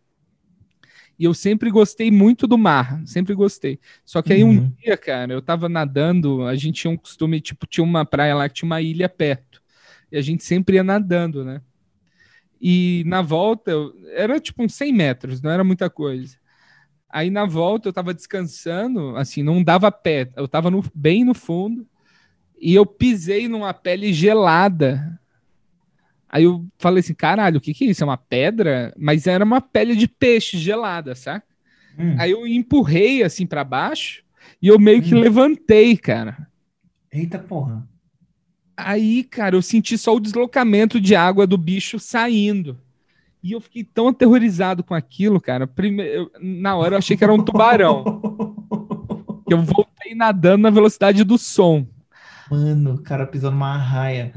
e eu sempre gostei muito do mar, sempre gostei. Só que aí um uhum. dia, cara, eu tava nadando, a gente tinha um costume, tipo, tinha uma praia lá que tinha uma ilha perto, e a gente sempre ia nadando, né? E na volta, era tipo uns cem metros, não era muita coisa. Aí na volta eu tava descansando, assim, não dava pé, eu tava no, bem no fundo, e eu pisei numa pele gelada. Aí eu falei assim, caralho, o que que é isso? É uma pedra? Mas era uma pele de peixe gelada, saca? Hum. Aí eu empurrei, assim, pra baixo, e eu meio hum. que levantei, cara. Eita porra. Aí, cara, eu senti só o deslocamento de água do bicho saindo. E eu fiquei tão aterrorizado com aquilo, cara. Primeiro, na hora eu achei que era um tubarão. Eu voltei nadando na velocidade do som. Mano, o cara pisou numa arraia.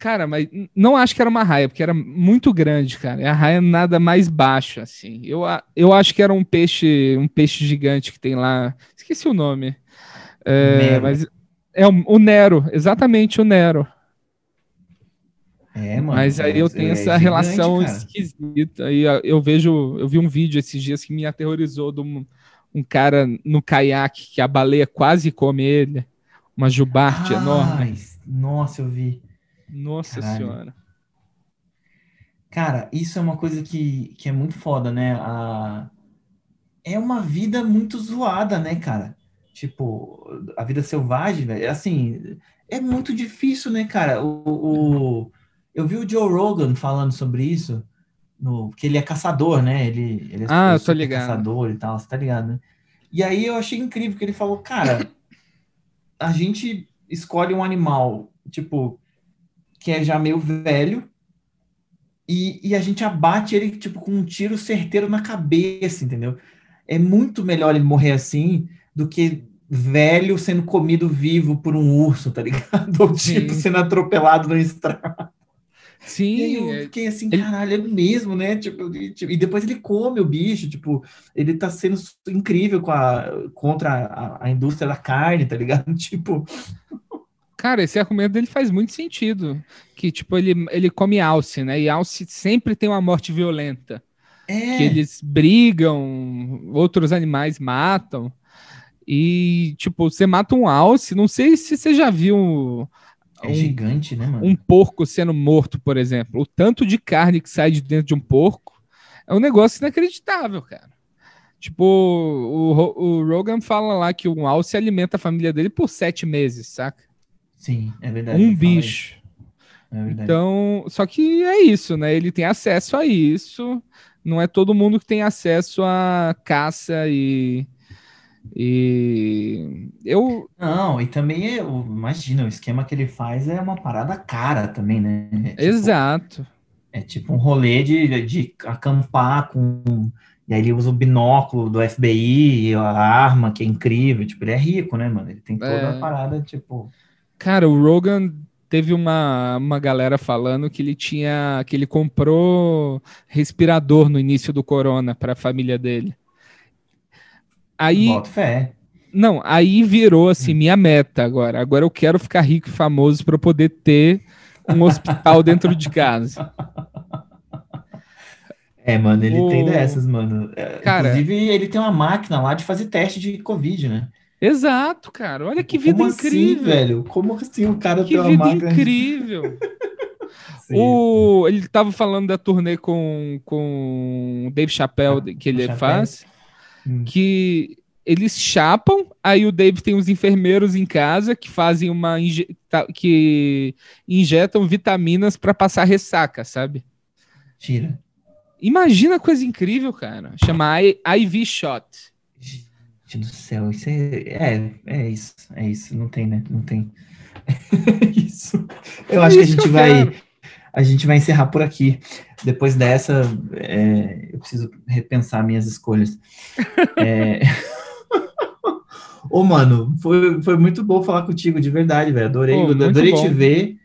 Cara, mas não acho que era uma arraia, porque era muito grande, cara. E a arraia nada mais baixa, assim. Eu, eu acho que era um peixe, um peixe gigante que tem lá. Esqueci o nome. É, mas... É o, o Nero, exatamente o Nero. É, mano. Mas aí eu tenho é, essa é gigante, relação cara. Esquisita. E eu vejo, eu vi um vídeo esses dias que me aterrorizou de um, um cara no caiaque que a baleia quase come ele. Uma jubarte ah, enorme. Nossa, eu vi. Nossa Caralho. Senhora. Cara, isso é uma coisa que, que é muito foda, né? A... É uma vida muito zoada, né, cara? Tipo, a vida selvagem, velho, assim, é muito difícil, né, cara? O, o, eu vi o Joe Rogan falando sobre isso, no, que ele é caçador, né? Ele, ele é ah, eu tô ligado. Caçador e tal, você tá ligado, né? E aí eu achei incrível que ele falou, cara, a gente escolhe um animal, tipo, que é já meio velho, e, e a gente abate ele, tipo, com um tiro certeiro na cabeça, entendeu? É muito melhor ele morrer assim do que velho sendo comido vivo por um urso, tá ligado? Ou tipo, sendo atropelado na estrada. Sim. E eu fiquei assim, caralho, ele... é mesmo, né? Tipo, e, tipo, e depois ele come o bicho, tipo, ele tá sendo incrível com a, contra a, a indústria da carne, tá ligado? Tipo... Cara, esse argumento dele faz muito sentido. Que, tipo, ele, ele come alce, né? E alce sempre tem uma morte violenta. É. Que eles brigam, outros animais matam. E, tipo, você mata um alce, não sei se você já viu um, é gigante, né, mano? Um porco sendo morto, por exemplo. O tanto de carne que sai de dentro de um porco é um negócio inacreditável, cara. Tipo, o, o Rogan fala lá que um alce alimenta a família dele por sete meses, saca? Sim, é verdade. Um bicho. É verdade. Então, só que é isso, né? Ele tem acesso a isso. Não é todo mundo que tem acesso a caça e... E eu não, e também eu imagino o esquema que ele faz é uma parada cara também, né? É tipo, exato, é tipo um rolê de, de acampar com, e aí ele usa o binóculo do F B I, a arma que é incrível. Tipo, ele é rico, né, mano? Ele tem toda é... a parada, tipo, cara. O Rogan teve uma, uma galera falando que ele tinha que ele comprou respirador no início do corona para a família dele. Aí, fé. Não, aí virou assim, minha meta agora. Agora eu quero ficar rico e famoso para eu poder ter um hospital dentro de casa. É, mano, ele o... tem dessas, mano. Cara, inclusive, ele tem uma máquina lá de fazer teste de Covid, né? Exato, cara. Olha que vida Como incrível. Assim, velho? Como assim o cara que tem uma máquina? Que vida incrível. O... Ele tava falando da turnê com, com o Dave Chappelle, que ele Chappelle. faz... que eles chapam, aí o Dave tem uns enfermeiros em casa que fazem uma inje- que injetam vitaminas para passar ressaca, sabe? Tira. Imagina, coisa incrível, cara. Chama I V Shot. Gente do céu, isso é, é, é isso, é isso, não tem, né? Não tem. Isso. Eu é acho isso que a gente vai quero. A gente vai encerrar por aqui. Depois dessa, é, eu preciso repensar minhas escolhas. É... Ô, mano, foi, foi muito bom falar contigo, de verdade, velho. Adorei, oh, adorei te ver.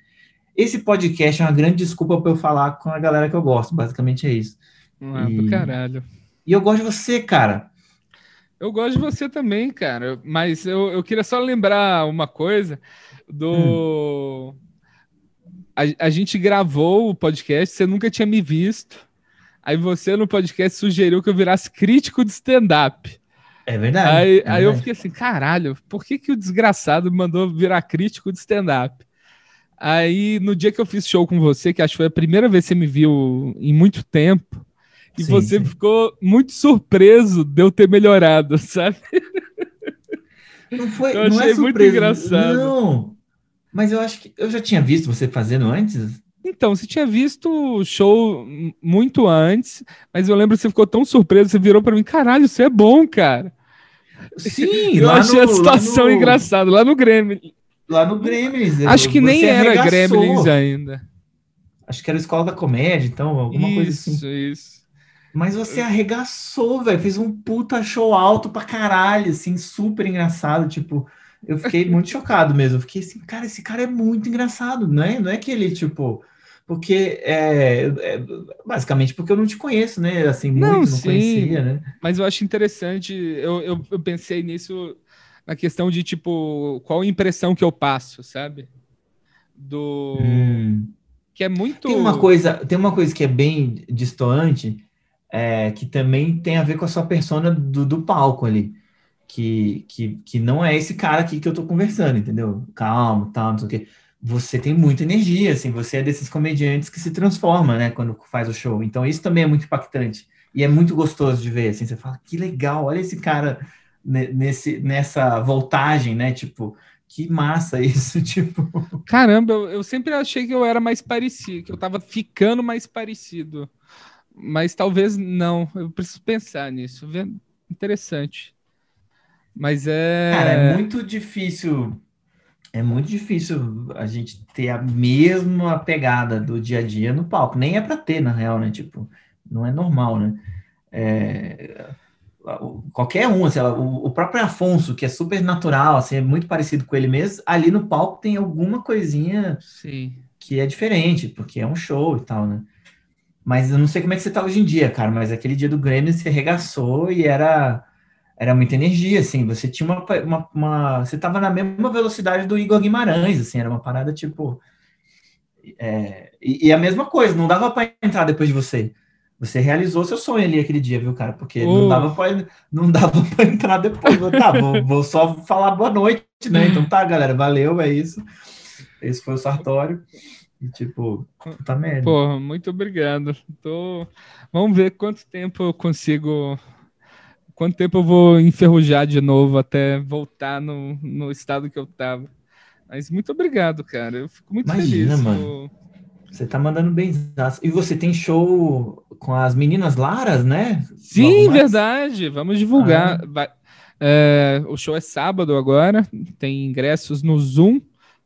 Esse podcast é uma grande desculpa para eu falar com a galera que eu gosto. Basicamente é isso. Ah, e... pro caralho. E eu gosto de você, cara. Eu gosto de você também, cara. Mas eu, eu queria só lembrar uma coisa do... Hum. A, a gente gravou o podcast, você nunca tinha me visto. Aí você no podcast sugeriu que eu virasse crítico de stand-up. É verdade. Aí, é verdade. Aí eu fiquei assim, caralho, por que que o desgraçado me mandou virar crítico de stand-up? Aí no dia que eu fiz show com você, que acho que foi a primeira vez que você me viu em muito tempo, e sim, você sim. ficou muito surpreso de eu ter melhorado, sabe? Não foi, eu achei não é surpresa, muito engraçado. Não. Mas eu acho que eu já tinha visto você fazendo antes? Então, você tinha visto o show muito antes, mas eu lembro que você ficou tão surpreso, você virou pra mim, caralho, você é bom, cara. Sim, eu lá achei no, a situação lá no... engraçada, lá no Grêmio. Lá no Grêmio. Acho que nem arregaçou. Era Gremlins ainda. Acho que era Escola da Comédia, então, alguma isso, coisa assim. Isso, isso. Mas você arregaçou, velho, fez um puta show alto pra caralho, assim, super engraçado, tipo... Eu fiquei muito chocado mesmo. Eu fiquei assim, cara, esse cara é muito engraçado, né? Não é que ele, tipo... Porque, é, é, basicamente, porque eu não te conheço, né? Assim, muito não, não conhecia, né? Mas eu acho interessante... Eu, eu, eu pensei nisso na questão de, tipo, qual a impressão que eu passo, sabe? Do... Hum. Que é muito... Tem uma coisa, tem uma coisa que é bem destoante, é, que também tem a ver com a sua persona do, do palco ali. Que, que, que não é esse cara aqui que eu tô conversando, entendeu? Calmo, tal, não sei o quê. Você tem muita energia, assim, você é desses comediantes que se transforma, né, quando faz o show. Então, isso também é muito impactante. E é muito gostoso de ver, assim, você fala, que legal, olha esse cara nesse, nessa voltagem, né? Tipo, que massa isso, tipo... Caramba, eu, eu sempre achei que eu era mais parecido, que eu tava ficando mais parecido. Mas talvez não, eu preciso pensar nisso. Interessante. Mas é... Cara, é muito difícil... É muito difícil a gente ter a mesma pegada do dia a dia no palco. Nem é para ter, na real, né? Tipo, não é normal, né? É... Qualquer um, sei lá, o próprio Afonso, que é super natural, assim, é muito parecido com ele mesmo, ali no palco tem alguma coisinha Sim. que é diferente, porque é um show e tal, né? Mas eu não sei como é que você tá hoje em dia, cara, mas aquele dia do Grêmio você arregaçou e era... Era muita energia, assim, você tinha uma, uma, uma... Você tava na mesma velocidade do Igor Guimarães, assim, era uma parada, tipo... É, e, e a mesma coisa, não dava pra entrar depois de você. Você realizou seu sonho ali aquele dia, viu, cara? Porque oh. não, dava pra, não dava pra entrar depois. Tá, vou, vou só falar boa noite, né? Então tá, galera, valeu, é isso. Esse foi o Sartori. E, tipo, tá merda. Porra, muito obrigado. Tô... Vamos ver quanto tempo eu consigo... Quanto tempo eu vou enferrujar de novo até voltar no, no estado que eu tava. Mas muito obrigado, cara. Eu fico muito Imagina, feliz. Mano. O... Você tá mandando bem. E você tem show com as meninas Laras, né? Sim, verdade. Vamos divulgar. Ah. Vai... É, o show é sábado agora. Tem ingressos no Zoom.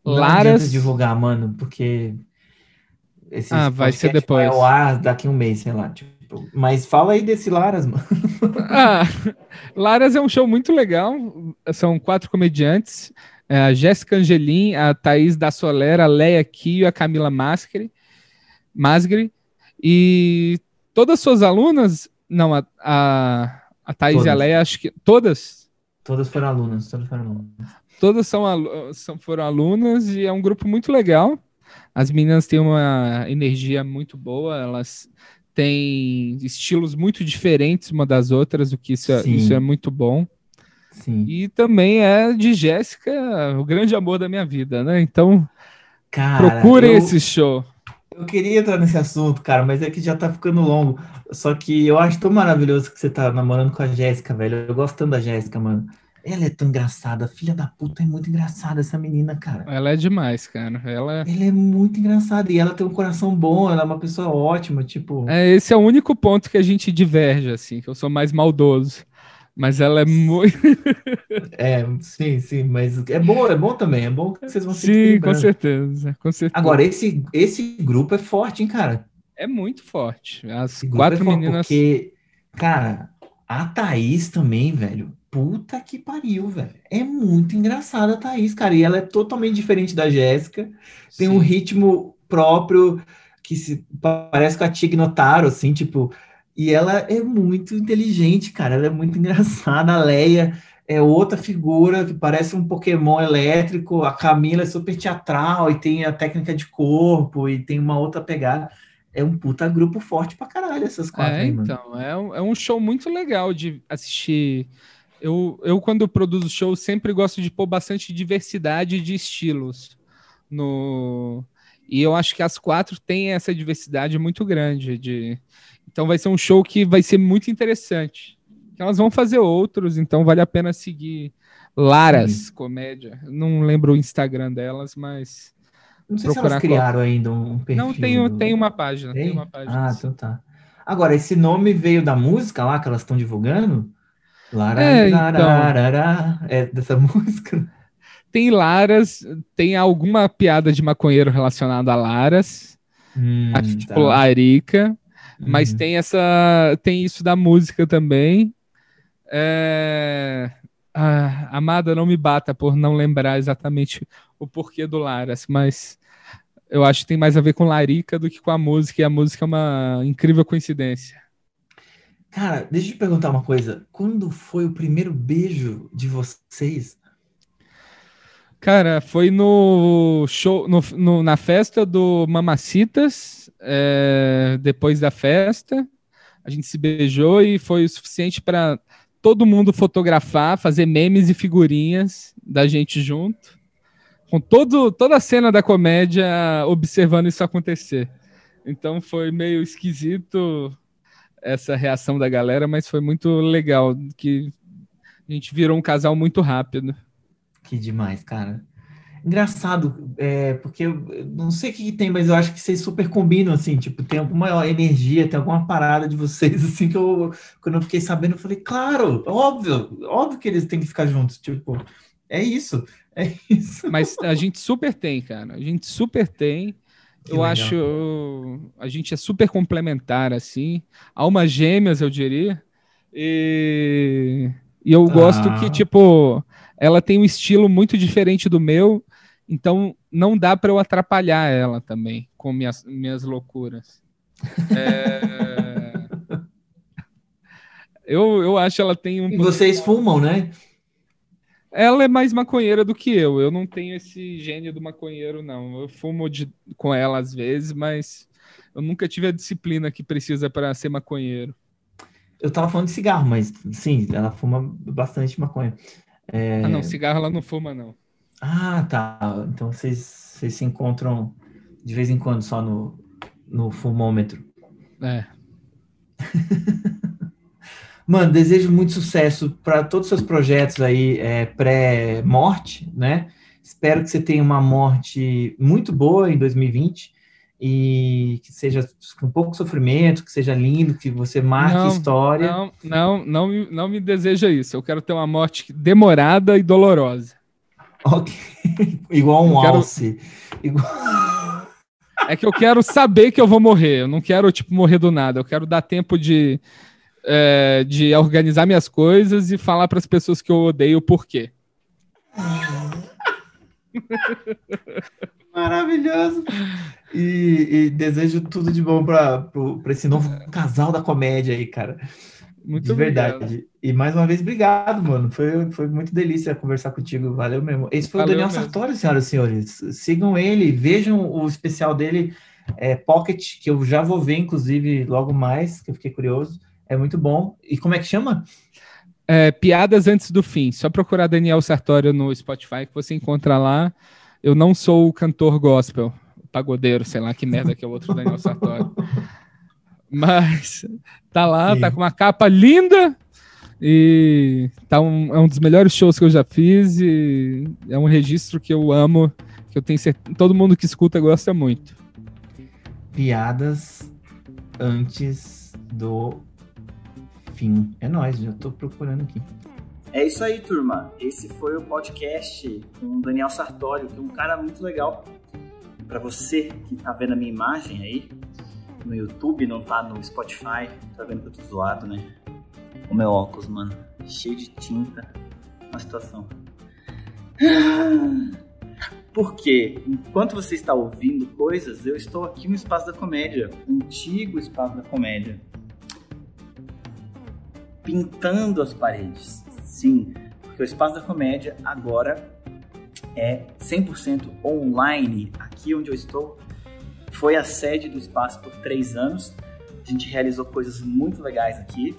Não Laras... divulgar, mano, porque... Esse ah, vai ser depois. Vai ao ar daqui um mês, sei lá, tipo. Mas fala aí desse Laras, mano. Ah, Laras é um show muito legal. São quatro comediantes. A Jéssica Angelim, a Thaís da Solera, a Leia Kio, a Camila Masgri. Masgri. E todas as suas alunas... Não, a, a, a Thaís todas. E a Leia, acho que... Todas? Todas foram alunas. Todas foram alunas. Todas são, são, foram alunas e é um grupo muito legal. As meninas têm uma energia muito boa. Elas... Tem estilos muito diferentes uma das outras, o que isso é, isso é muito bom. Sim. E também é de Jéssica, o grande amor da minha vida, né? Então, cara, procurem eu, esse show. Eu queria entrar nesse assunto, cara, mas é que já tá ficando longo. Só que eu acho tão maravilhoso que você tá namorando com a Jéssica, velho. Eu gosto tanto da Jéssica, mano. Ela é tão engraçada, filha da puta, é muito engraçada essa menina, cara. Ela é demais, cara. Ela... ela é muito engraçada e ela tem um coração bom, ela é uma pessoa ótima, tipo... É, esse é o único ponto que a gente diverge, assim, que eu sou mais maldoso. Mas ela é muito... é, sim, sim, mas é bom, é bom também, é bom que vocês vão se Sim, com certeza, com certeza. Agora, esse, esse grupo é forte, hein, cara? É muito forte. As esse quatro é forte meninas... Porque, cara, a Thaís também, velho... Puta que pariu, velho. É muito engraçada a Thaís, cara. E ela é totalmente diferente da Jéssica. Tem Sim. um ritmo próprio que se parece com a Tig Notaro, assim, tipo... E ela é muito inteligente, cara. Ela é muito engraçada. A Leia é outra figura que parece um Pokémon elétrico. A Camila é super teatral e tem a técnica de corpo e tem uma outra pegada. É um puta grupo forte pra caralho essas quatro, é, aí, mano. Então, é um, é um show muito legal de assistir... Eu, eu, quando produzo show, sempre gosto de pôr bastante diversidade de estilos. No... E eu acho que as quatro têm essa diversidade muito grande. De... Então vai ser um show que vai ser muito interessante. Elas vão fazer outros, então vale a pena seguir Laras Sim. Comédia. Não lembro o Instagram delas, mas... Não sei se elas criaram qual... ainda um perfil. Não, tem, do... tem uma página. Tem? Tem uma página ah, assim. Então tá. Agora, esse nome veio da música lá que elas estão divulgando? Lara, é, então, é dessa música. Tem Laras, tem alguma piada de maconheiro relacionada a Laras, hum, acho tipo tá. Larica, mas hum. tem essa, tem isso da música também. É, ah, amada, não me bata por não lembrar exatamente o porquê do Laras, mas eu acho que tem mais a ver com Larica do que com a música, e a música é uma incrível coincidência. Cara, deixa eu te perguntar uma coisa. Quando foi o primeiro beijo de vocês? Cara, foi no show, no, no, na festa do Mamacitas. É, depois da festa, a gente se beijou e foi o suficiente para todo mundo fotografar, fazer memes e figurinhas da gente junto. Com todo, toda a cena da comédia observando isso acontecer. Então foi meio esquisito... essa reação da galera, mas foi muito legal que A gente virou um casal muito rápido. Que demais, cara. Engraçado, é, porque eu não sei o que, que tem, mas eu acho que vocês super combinam, assim, tipo, tem alguma energia, tem alguma parada de vocês, assim, que eu, quando eu fiquei sabendo, eu falei, claro, óbvio, óbvio que eles têm que ficar juntos, tipo, é isso, é isso. Mas a gente super tem, cara, a gente super tem, que eu legal. acho, a gente é super complementar, assim, almas gêmeas, eu diria, e, e eu ah. gosto que, tipo, ela tem um estilo muito diferente do meu. Então, não dá para eu atrapalhar ela também com minhas, minhas loucuras. É... eu, eu acho que ela tem um... E vocês fumam, né? Ela é mais maconheira do que eu. Eu não tenho esse gênio do maconheiro, não. Eu fumo de... com ela às vezes, mas eu nunca tive a disciplina que precisa para ser maconheiro. Eu tava falando de cigarro, mas sim, ela fuma bastante maconha. É... Ah, não, cigarro ela não fuma, não. Ah, tá. Então vocês, vocês se encontram de vez em quando só no, no fumômetro. É. Mano, desejo muito sucesso para todos os seus projetos aí é, pré-morte, né? Espero que você tenha uma morte muito boa em dois mil e vinte e que seja com pouco sofrimento, que seja lindo, que você marque não, história. Não, não, não, não me deseja isso. Eu quero ter uma morte demorada e dolorosa. Ok. Igual um quero... alce. Igual... É que eu quero saber que eu vou morrer. Eu não quero, tipo, morrer do nada. Eu quero dar tempo de, é, de organizar minhas coisas e falar para as pessoas que eu odeio o porquê. Maravilhoso. E, e desejo tudo de bom para esse novo casal da comédia aí, cara. Muito de verdade. Obrigado. E mais uma vez, obrigado, mano. Foi, foi muito delícia conversar contigo. Valeu mesmo. Esse foi Valeu o Daniel mesmo. Sartori, senhoras e senhores. Sigam ele, vejam o especial dele, é, Pocket, que eu já vou ver, inclusive, logo mais, que eu fiquei curioso. É muito bom. E como é que chama? É, Piadas Antes do Fim. Só procurar Daniel Sartori no Spotify, que você encontra lá. Eu não sou o cantor gospel, pagodeiro, sei lá que merda que é o outro Daniel Sartori. Mas tá lá, Sim. tá com uma capa linda e tá um, é um dos melhores shows que eu já fiz e é um registro que eu amo, que eu tenho certeza, todo mundo que escuta gosta muito. Piadas Antes do Fim. É nóis, já tô procurando aqui. É isso aí, turma. Esse foi o podcast com o Daniel Sartori, que é um cara muito legal. Pra você que tá vendo a minha imagem aí no YouTube, não tá no Spotify, tá vendo que eu tô zoado, né? O meu óculos, mano, cheio de tinta, uma situação. Porque, enquanto você está ouvindo coisas, eu estou aqui no Espaço da Comédia, antigo Espaço da Comédia, pintando as paredes, sim, porque o Espaço da Comédia agora é cem por cento online, aqui onde eu estou. Foi a sede do espaço por três anos. A gente realizou coisas muito legais aqui.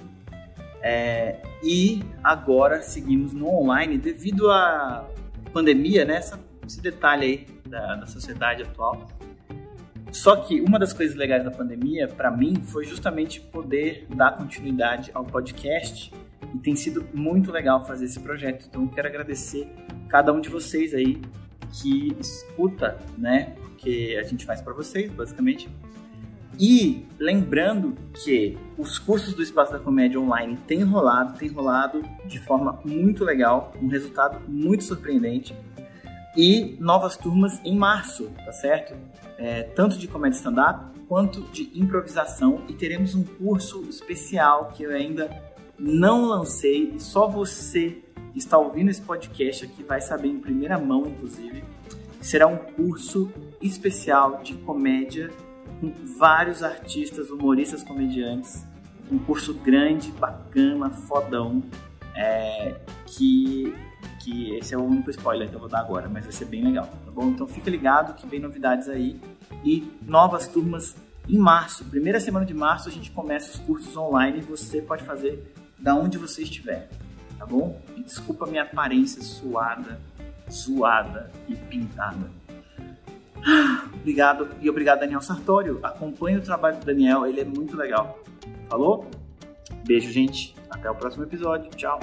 É, e agora seguimos no online devido à pandemia, né? Essa, esse detalhe aí da, da sociedade atual. Só que uma das coisas legais da pandemia, para mim, foi justamente poder dar continuidade ao podcast. E tem sido muito legal fazer esse projeto. Então, eu quero agradecer cada um de vocês aí que escuta, né? Que a gente faz para vocês, basicamente. E lembrando que os cursos do Espaço da Comédia online têm rolado, têm rolado de forma muito legal, um resultado muito surpreendente. E novas turmas em março, tá certo? É, tanto de comédia stand-up quanto de improvisação. E teremos um curso especial que eu ainda não lancei. E só você que está ouvindo esse podcast aqui vai saber em primeira mão, inclusive. Será um curso especial de comédia com vários artistas, humoristas, comediantes. Um curso grande, bacana, fodão. É, que, que esse é o único spoiler que eu vou dar agora, mas vai ser bem legal, tá bom? Então fica ligado que vem novidades aí. E novas turmas em março. Primeira semana de março a gente começa os cursos online e você pode fazer da onde você estiver, tá bom? E desculpa a minha aparência suada. zoada e pintada. Ah, obrigado e obrigado, Daniel Sartori. Acompanhe o trabalho do Daniel, ele é muito legal. Falou? Beijo, gente. Até o próximo episódio. Tchau.